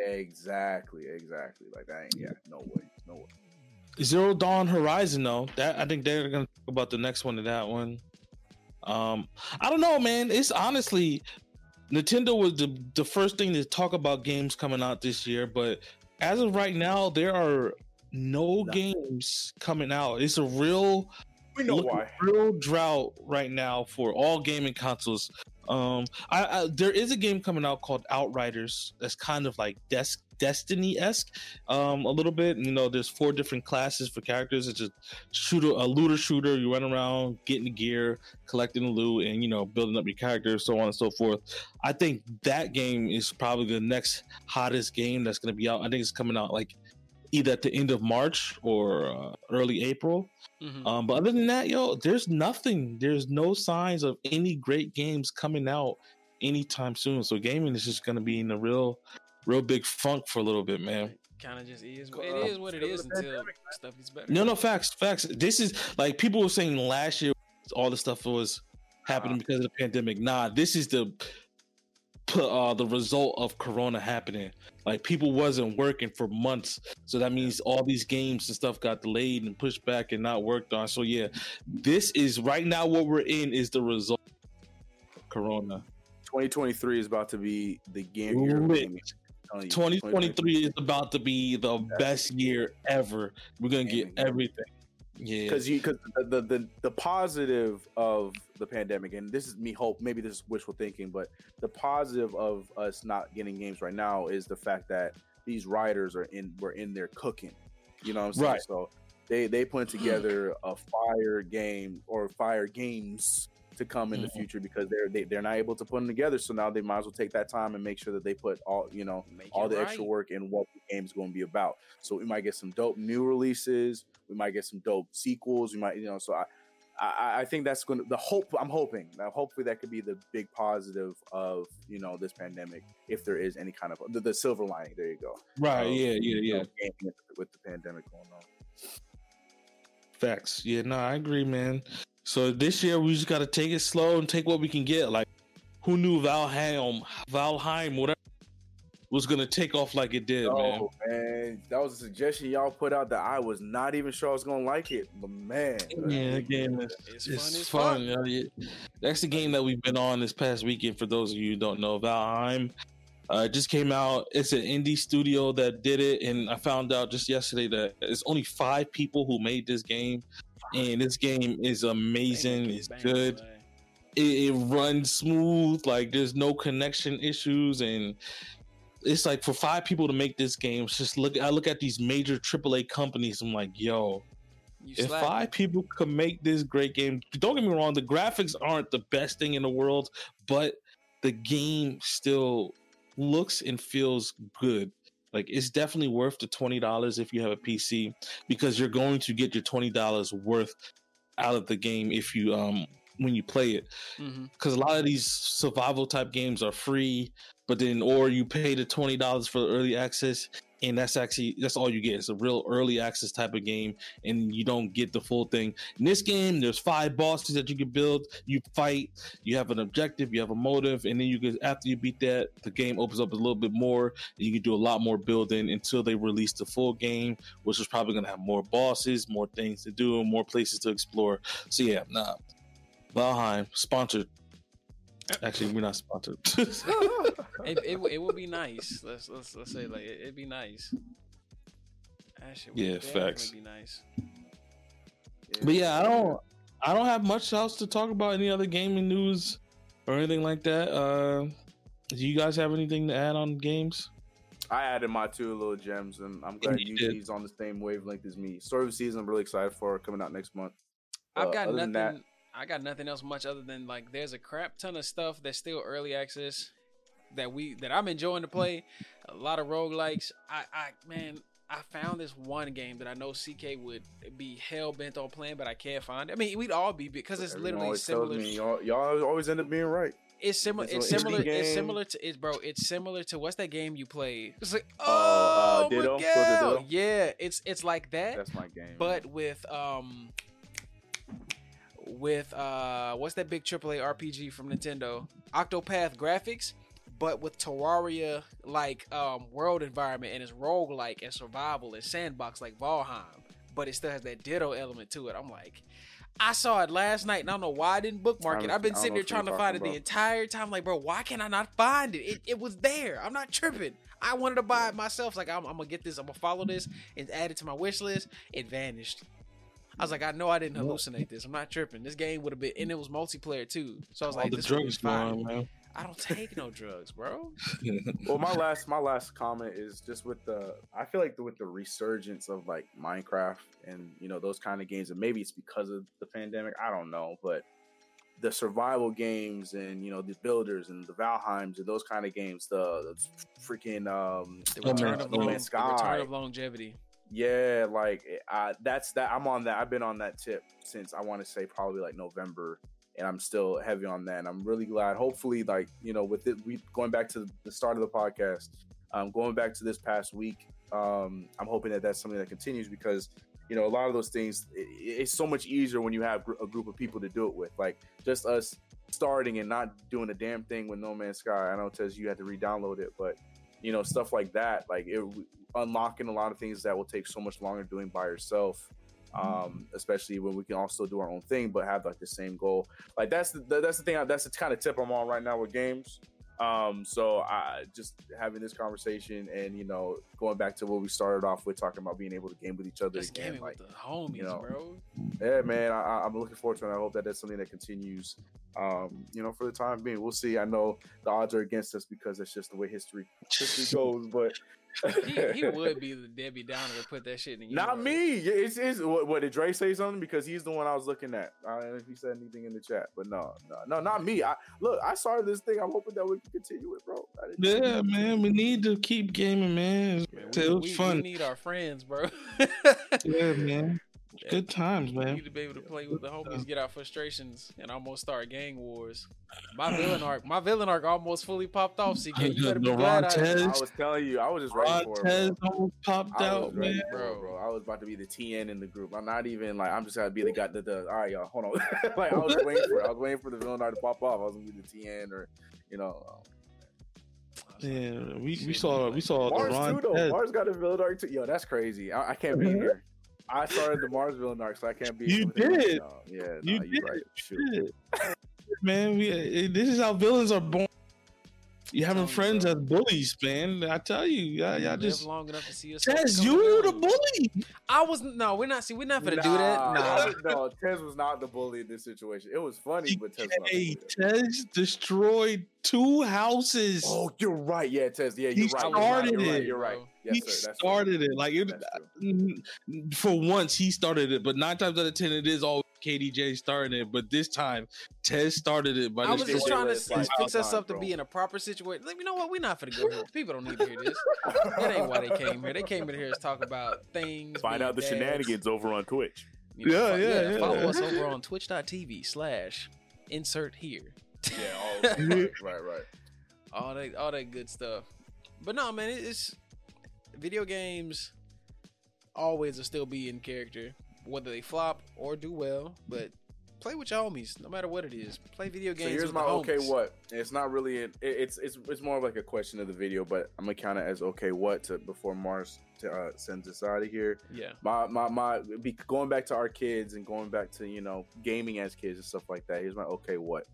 exactly, exactly, exactly. Like that ain't yeah, no way, no way. Zero Dawn Horizon though, that I think they're gonna talk about the next one to that one. Um, I don't know, man. It's honestly Nintendo was the the first thing to talk about games coming out this year, but as of right now, there are no Nothing. games coming out. It's a real we know why real drought right now for all gaming consoles. Um, I, I there is a game coming out called Outriders that's kind of like Des- Destiny-esque, um, a little bit. You know, there's four different classes for characters. It's a shooter, a looter shooter. You run around getting gear, collecting the loot, and you know, building up your character, so on and so forth. I think that game is probably the next hottest game that's going to be out. I think it's coming out like either at the end of March or uh, early April. Mm-hmm. Um, but other than that, yo, there's nothing. There's no signs of any great games coming out anytime soon. So gaming is just going to be in a real, real big funk for a little bit, man. Kind of just is. It uh, is what it is until pandemic, stuff gets better. No, no, facts, facts. This is like people were saying last year, all the stuff was happening uh, because of the pandemic. Nah, this is the uh, the result of Corona happening. Like people wasn't working for months, so that means all these games and stuff got delayed and pushed back and not worked on. So yeah, this is right now what we're in is the result of Corona. twenty twenty-three is about to be the game year. twenty twenty-three is about to be the best year ever. We're gonna get everything. Yeah, because you because the, the the the positive of the pandemic, and this is me hope, maybe this is wishful thinking, but the positive of us not getting games right now is the fact that these writers are in we're in there cooking, you know what I'm saying? Right. So they they put together a fire game or fire games to come in mm-hmm. the future because they're they, they're not able to put them together. So now they might as well take that time and make sure that they put all you know make all the right. extra work in what the game's going to be about. So we might get some dope new releases. We might get some dope sequels. We might, you know, so I, I, I think that's going to the hope. I'm hoping now. Hopefully, that could be the big positive of you know this pandemic, if there is any kind of the, the silver lining. There you go. Right. Um, yeah. Yeah. Yeah. Know, with the pandemic going on. Facts. Yeah. No, I agree, man. So this year we just got to take it slow and take what we can get. Like, who knew Valheim, Valheim, whatever. was going to take off like it did, oh, man. man. That was a suggestion y'all put out that I was not even sure I was going to like it, but man. Yeah, the game is it's, it's fun. It's fun. fun. Yeah. That's the game that we've been on this past weekend, for those of you who don't know. Valheim uh, just came out. It's an indie studio that did it, and I found out just yesterday that it's only five people who made this game, and this game is amazing. It's good. It, it runs smooth. Like, there's no connection issues, and it's like for five people to make this game, it's just look, I look at these major triple A companies. I'm like, yo, if five people could make this great game, don't get me wrong, the graphics aren't the best thing in the world, but the game still looks and feels good. Like, it's definitely worth the twenty dollars if you have a P C, because you're going to get your twenty dollars worth out of the game if you um when you play it, because mm-hmm. a lot of these survival type games are free, but then or you pay the twenty dollars for the early access, and that's actually that's all you get. It's a real early access type of game, and you don't get the full thing. In this game, there's five bosses that you can build. You fight, you have an objective, you have a motive, and then you can, after you beat that, the game opens up a little bit more, and you can do a lot more building until they release the full game, which is probably going to have more bosses, more things to do, and more places to explore. So yeah, nah, Valheim sponsored. Actually, we're not sponsored. it, it it would be nice. Let's let's, let's say like it, it'd be nice. Actually, yeah, facts. Be nice. Yeah. But yeah, I don't I don't have much else to talk about. Any other gaming news or anything like that? Uh, do you guys have anything to add on games? I added my two little gems, and I'm glad and you he's on the same wavelength as me. Story of Seasons, I'm really excited for coming out next month. I've uh, got nothing. That, I got nothing else much other than like there's a crap ton of stuff that's still early access that we that I'm enjoying to play. A lot of roguelikes. I, I man, I found this one game that I know C K would be hell bent on playing, but I can't find it. I mean, we'd all be because it's Everyone literally similar. Me, y'all, y'all always end up being right. It's similar. It's similar. It's similar to it's bro. It's similar to what's that game you played? It's like oh, uh, uh, Miguel. Yeah, it's it's like that. That's my game. But with um. with uh what's that big triple A R P G from Nintendo, Octopath graphics, but with Terraria like um world environment, and it's roguelike and survival and sandbox like Valheim, but it still has that ditto element to it. I'm like, I saw it last night, and I don't know why I didn't bookmark it. I've been sitting here trying to find it the entire time. Like, bro, why can I not find it? It, it was there. I'm not tripping. I wanted to buy it myself. Like, I'm, I'm gonna get this. I'm gonna follow this and add it to my wish list. It vanished. I was like, I know I didn't hallucinate this. I'm not tripping. This game would have been, and it was multiplayer too. So I was All like, the this drugs fine, man. I don't take no drugs, bro. Well, my last, my last comment is just with the, I feel like the, with the resurgence of like Minecraft and you know those kind of games, and maybe it's because of the pandemic. I don't know, but the survival games and you know the builders and the Valheims and those kind of games, the, the freaking um, the return of No Man's Sky, the return of longevity. Yeah, like I, that's that. I'm on that. I've been on that tip since I want to say probably like November, and I'm still heavy on that. And I'm really glad. Hopefully, like you know, with it, we going back to the start of the podcast, um, going back to this past week. Um, I'm hoping that that's something that continues because you know a lot of those things. It, it's so much easier when you have gr- a group of people to do it with. Like just us starting and not doing a damn thing with No Man's Sky. I know it says you had to re-download it, but you know stuff like that. Like it. Unlocking a lot of things that will take so much longer doing by yourself, um, especially when we can also do our own thing but have like the same goal. Like that's the that's the thing. That's the kind of tip I'm on right now with games. Um, so I just having this conversation and you know going back to what we started off with, talking about being able to game with each other. Just again, gaming like, with the homies, you know, bro. Yeah, man. I, I'm looking forward to it. I hope that that's something that continues. Um, you know, for the time being, we'll see. I know the odds are against us because that's just the way history history goes, but. he, he would be the Debbie Downer to put that shit in the universe. Not me. It's, it's what, what did Dre say something? Because he's the one I was looking at. I don't know if he said anything in the chat, but no, no, no, not me. I look, I started this thing. I'm hoping that we can continue it, bro. Yeah, man, we need to keep gaming, man. Yeah, we, it was we, fun. We need our friends, bro. Yeah, man. Good times, man. We need to be able to play with the homies, get our frustrations, and almost start gang wars. My villain arc, my villain arc almost fully popped off. C K, you better be glad I, I was telling you, I was just ready for it. Bro. Popped out, man. Bro, bro, I was about to be the T N in the group. I'm not even like I'm just gonna be the guy that does. All right, y'all, hold on. Like I was waiting for, it. I was waiting for the villain arc to pop off. I was gonna be the T N or, you know. Yeah, like, we, we saw we saw Mars too, though. Mars got a villain arc too. Yo, that's crazy. I, I can't be here. I started the Mars villain arc, so I can't be. You did. No, yeah, no, you, you did. Right. Shoot. Man, we, this is how villains are born. You having friends as bullies, man. I tell you, y'all, y'all just long enough to see us. Tez, you you the bully. I was no, we're not. See, we're not gonna nah, do that. Nah. No, Tez was not the bully in this situation. It was funny, G K, but Tez. Hey, Tez destroyed two houses. Oh, you're right. Yeah, Tez. Yeah, you're he right. started you're right, it. You're right. You're right. Yes, he sir, that's started true. it. Like it, for once, he started it. But nine times out of ten, it is always K D J starting it, but this time Tez started it. By I was just way trying way to like fix us up time, to be in a proper situation. Like, you know what? We're not for the good. People don't need to hear this. That ain't why they came here. They came in here to talk about things. Find out the dads. shenanigans over on Twitch. You know, yeah, follow, yeah, yeah. Follow yeah. us over on twitch dot t v slash insert here. Yeah, all right, right, right. All that, all that good stuff. But no, man, it's video games. Always will still be in character, whether they flop or do well, but play with your homies, no matter what it is. Play video games. So here's with my the okay homies. What? It's not really an, it, it's it's it's more of like a question of the video, but I'm gonna count it as okay what to, before Mars to, uh, sends us out of here. Yeah. My my my be going back to our kids and going back to you know gaming as kids and stuff like that. Here's my okay what.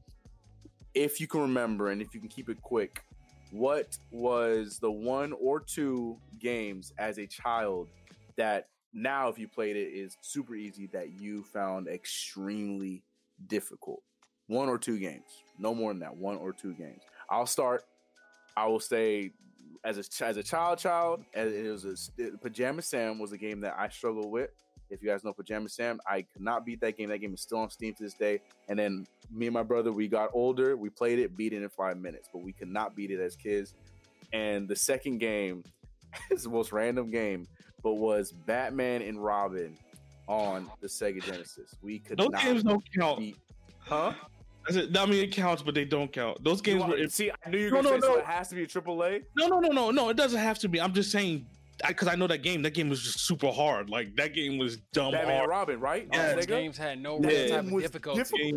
If you can remember and if you can keep it quick, what was the one or two games as a child that now, if you played it, is super easy that you found extremely difficult? One or two games. No more than that. One or two games. I'll start. I will say, as a as a child, child, as it was a, it, Pajama Sam was a game that I struggled with. If you guys know Pajama Sam, I could not beat that game. That game is still on Steam to this day. And then me and my brother, we got older. We played it, beat it in five minutes. But we could not beat it as kids. And the second game is the most random game, but was Batman and Robin on the Sega Genesis. We could Those not games don't count. Beat. Huh? I, said, I mean, it counts, but they don't count. Those games were... See, I knew you were no, going to no, say, no. So it has to be a triple A? No, no, no, no, no. It doesn't have to be. I'm just saying, because I, I know that game. That game was just super hard. Like, that game was dumb Batman hard. and Robin, right? Yeah. Those games had no real type of difficulty.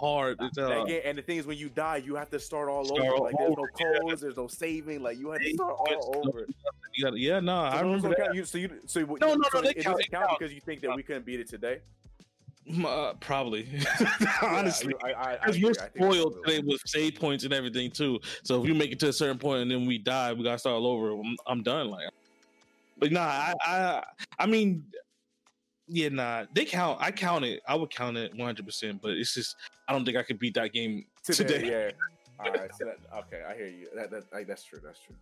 Hard to tell. That game, and the thing is, when you die, you have to start all start over. Like there's over, no codes, yeah. there's no saving. Like you have to start all over. You gotta, yeah, no, nah, so I remember that. You, so you, so no, you, no, no, so they it count, doesn't count because you think that we couldn't beat it today. Uh, probably, honestly, because yeah, you're spoiled today with save points and everything too. So if you make it to a certain point and then we die, we gotta start all over. I'm, I'm done. Like, but nah, I, I, I mean. Yeah, nah. They count. I count it. I would count it one hundred percent, but it's just I don't think I could beat that game today. today. Yeah. All right. So that, okay, I hear you. That, that like, that's true. That's true.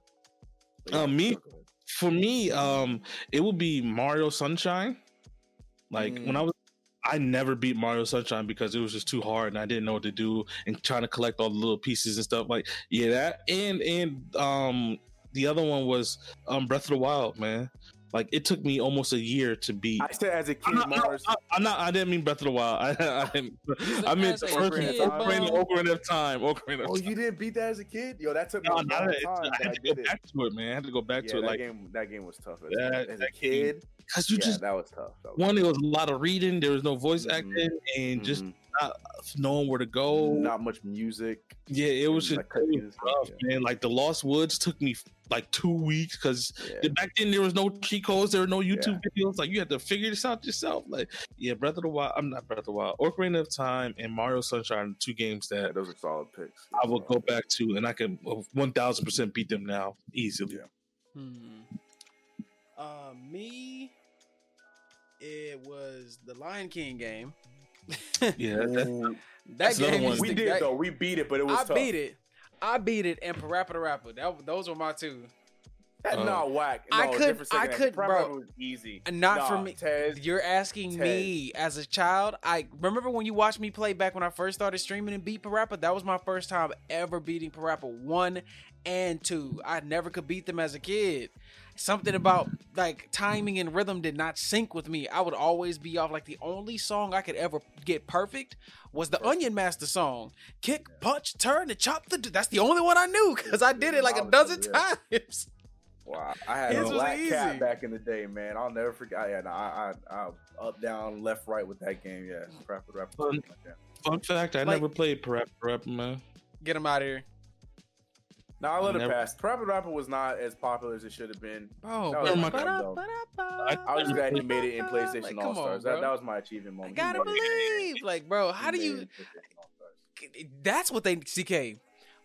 Yeah, um, me, for me, um, it would be Mario Sunshine. Like mm. when I was, I never beat Mario Sunshine because it was just too hard and I didn't know what to do and trying to collect all the little pieces and stuff. Like yeah, that and and um, the other one was um, Breath of the Wild, man. Like it took me almost a year to beat. I said as a kid, I'm not, Mars. I, I'm not. I didn't mean Breath of the Wild. I, I, I, I meant Ocarina of Time. Ocarina. Oh, you didn't beat that as a kid? Yo, that took me no, a long time. I had to go back to it, man. I had to go back yeah, to it. That like game, that game was tough as, that, as a kid. Because you yeah, just that was tough. That was one, tough. It was a lot of reading. There was no voice mm-hmm. acting, and mm-hmm. just not knowing where to go. Not much music. Yeah, it was just like, it was rough, yeah. man. Like the Lost Woods took me like two weeks because yeah. back then there was no cheat codes, there were no YouTube yeah. videos. Like you had to figure this out yourself. Like yeah, Breath of the Wild. I'm not Breath of the Wild. Ocarina of Time and Mario Sunshine, two games that yeah, those are solid picks. Those I will go picks. back to, and I can one thousand percent beat them now easily. Yeah. Hmm. Uh, me, it was the Lion King game. yeah, that's, that that's game one. We the, did that, though. We beat it, but it was I tough. beat it. I beat it and Parappa the Rapper. That, those were my two. That's um, not whack. No, I could, I could, bro. Was easy. Not nah, for me. Tez, You're asking Tez. me as a child. I remember when you watched me play back when I first started streaming and beat Parappa. That was my first time ever beating Parappa one and two. I never could beat them as a kid. Something about like timing and rhythm did not sync with me. I would always be off. Like the only song I could ever get perfect was the Onion Master song. Kick, yeah. punch, turn, and chop the. D- That's the only one I knew because I did it like a dozen yeah. times. Wow, I had His a black cat back in the day, man. I'll never forget. I, had, I, I, I up, down, left, right with that game. Yeah, rap, rap, rap, fun, like that. fun fact: I like, never played Parappa the Rapper, man. Get him out of here. No, I let I it never... pass. Parappa the Rapper was not as popular as it should have been. Oh, was my God. I was glad he made it in PlayStation like, All Stars. That, that was my achievement moment. I gotta believe, like, bro, how do you? That's what they C K.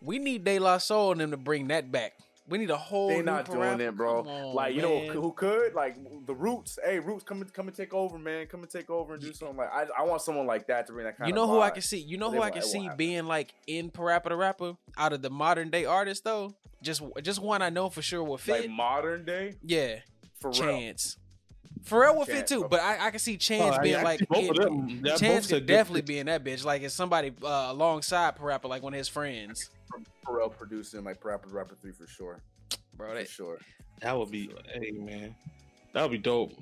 We need De La Soul and them to bring that back. We need a whole. They're not doing that, bro. On, like you man. know who could? Like the Roots. Hey, Roots, come and come and take over, man. Come and take over and do something. Like I, I want someone like that to bring that kind. You know of who vibe. I can see. You know who I can see happen. being like in Parappa the Rapper out of the modern day artists though. Just just one I know for sure will fit. Like modern day. Yeah. For Chance. Pharrell will Chance, fit too, bro. But I, I can see Chance oh, being I, I, like both it, of them. That Chance could definitely be in that bitch. Like it's somebody uh, alongside Parappa, like one of his friends. Pharrell producing like Parappa the Rapper three for sure, bro. That, for sure, that would be. Sure. Hey man, that would be dope.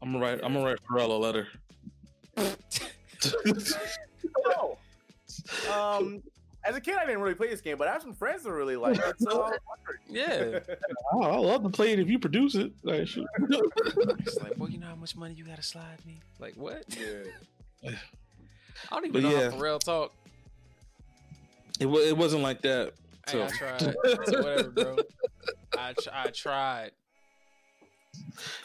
I'm gonna write. I'm gonna write Pharrell a letter. No. Um, as a kid, I didn't really play this game, but I have some friends that really like it. So yeah, oh, I love to play it if you produce it. Like, shoot. It's like, boy, you know how much money you gotta slide me? Like what? Yeah. I don't even but know yeah. how Pharrell talk. It, w- it wasn't like that. So. Hey, I tried. So whatever, bro. I, tr- I tried.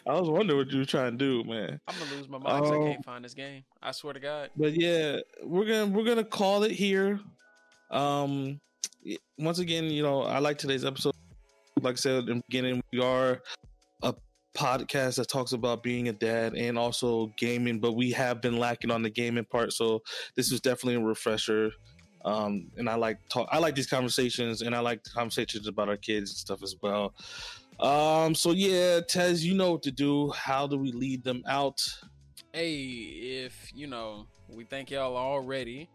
I was wondering what you were trying to do, man. I'm gonna lose my mind because um, I can't find this game. I swear to God. But yeah, we're gonna we're gonna call it here. Um, once again, you know, I like today's episode. Like I said in the beginning, we are a podcast that talks about being a dad and also gaming, but we have been lacking on the gaming part. So this was definitely a refresher. Um, and I like talk. I like these conversations, and I like the conversations about our kids and stuff as well. Um, so yeah, Tez, you know what to do. How do we lead them out? Hey, if you know, we thank y'all already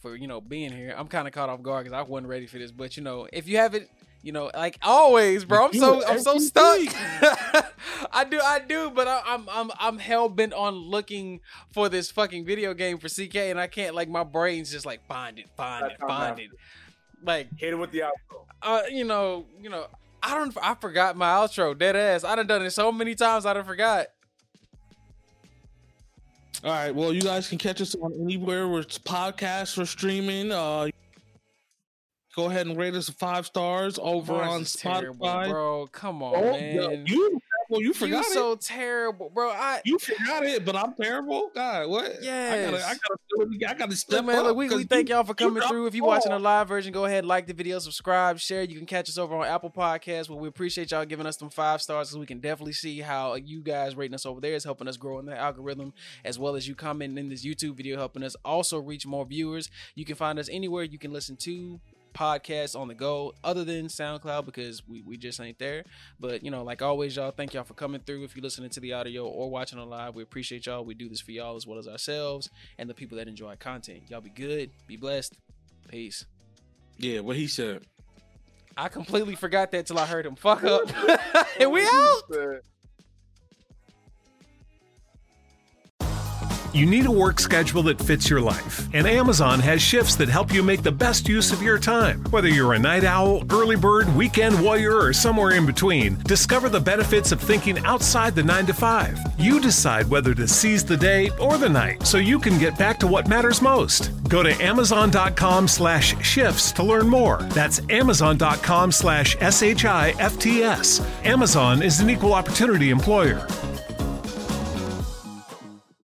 for you know being here. I'm kind of caught off guard because I wasn't ready for this, but you know, if you haven't, you know, like always, bro, I'm so I'm so stuck. I do, I do, but I, I'm I'm I'm hell bent on looking for this fucking video game for C K, and I can't. Like my brain's just like find it, find it, find it. Like hit it with the outro. Uh, you know, you know, I don't. I forgot my outro. Dead ass. I done done it so many times. I done forgot. All right. Well, you guys can catch us on anywhere where it's podcasts or streaming. Uh, Go ahead and rate us five stars over Mars on Spotify. Terrible, bro, come on, oh, man. Yo, you, well, you forgot you it. so terrible, bro. I you forgot it, but I'm terrible. God, what? Yeah, I gotta, I gotta, I gotta step look, man, up. Look, we, we thank you, y'all for coming through. If you're watching the live version, go ahead, like the video, subscribe, share. You can catch us over on Apple Podcasts. Well, we appreciate y'all giving us them five stars because we can definitely see how you guys rating us over there is helping us grow in the algorithm, as well as you commenting in this YouTube video helping us also reach more viewers. You can find us anywhere you can listen to podcasts on the go other than SoundCloud because we, we just ain't there. But you know, like always, y'all, thank y'all for coming through. If you're listening to the audio or watching on live, we appreciate y'all. We do this for y'all as well as ourselves and the people that enjoy content. Y'all be good, be blessed, peace. Yeah, what he said, I completely forgot that till I heard him fuck up. And we out. You need a work schedule that fits your life, and Amazon has shifts that help you make the best use of your time. Whether you're a night owl, early bird, weekend warrior, or somewhere in between, discover the benefits of thinking outside the nine to five. You decide whether to seize the day or the night so you can get back to what matters most. Go to amazon.com slash shifts to learn more. That's amazon.com slash S-H-I-F-T-S. Amazon is an equal opportunity employer.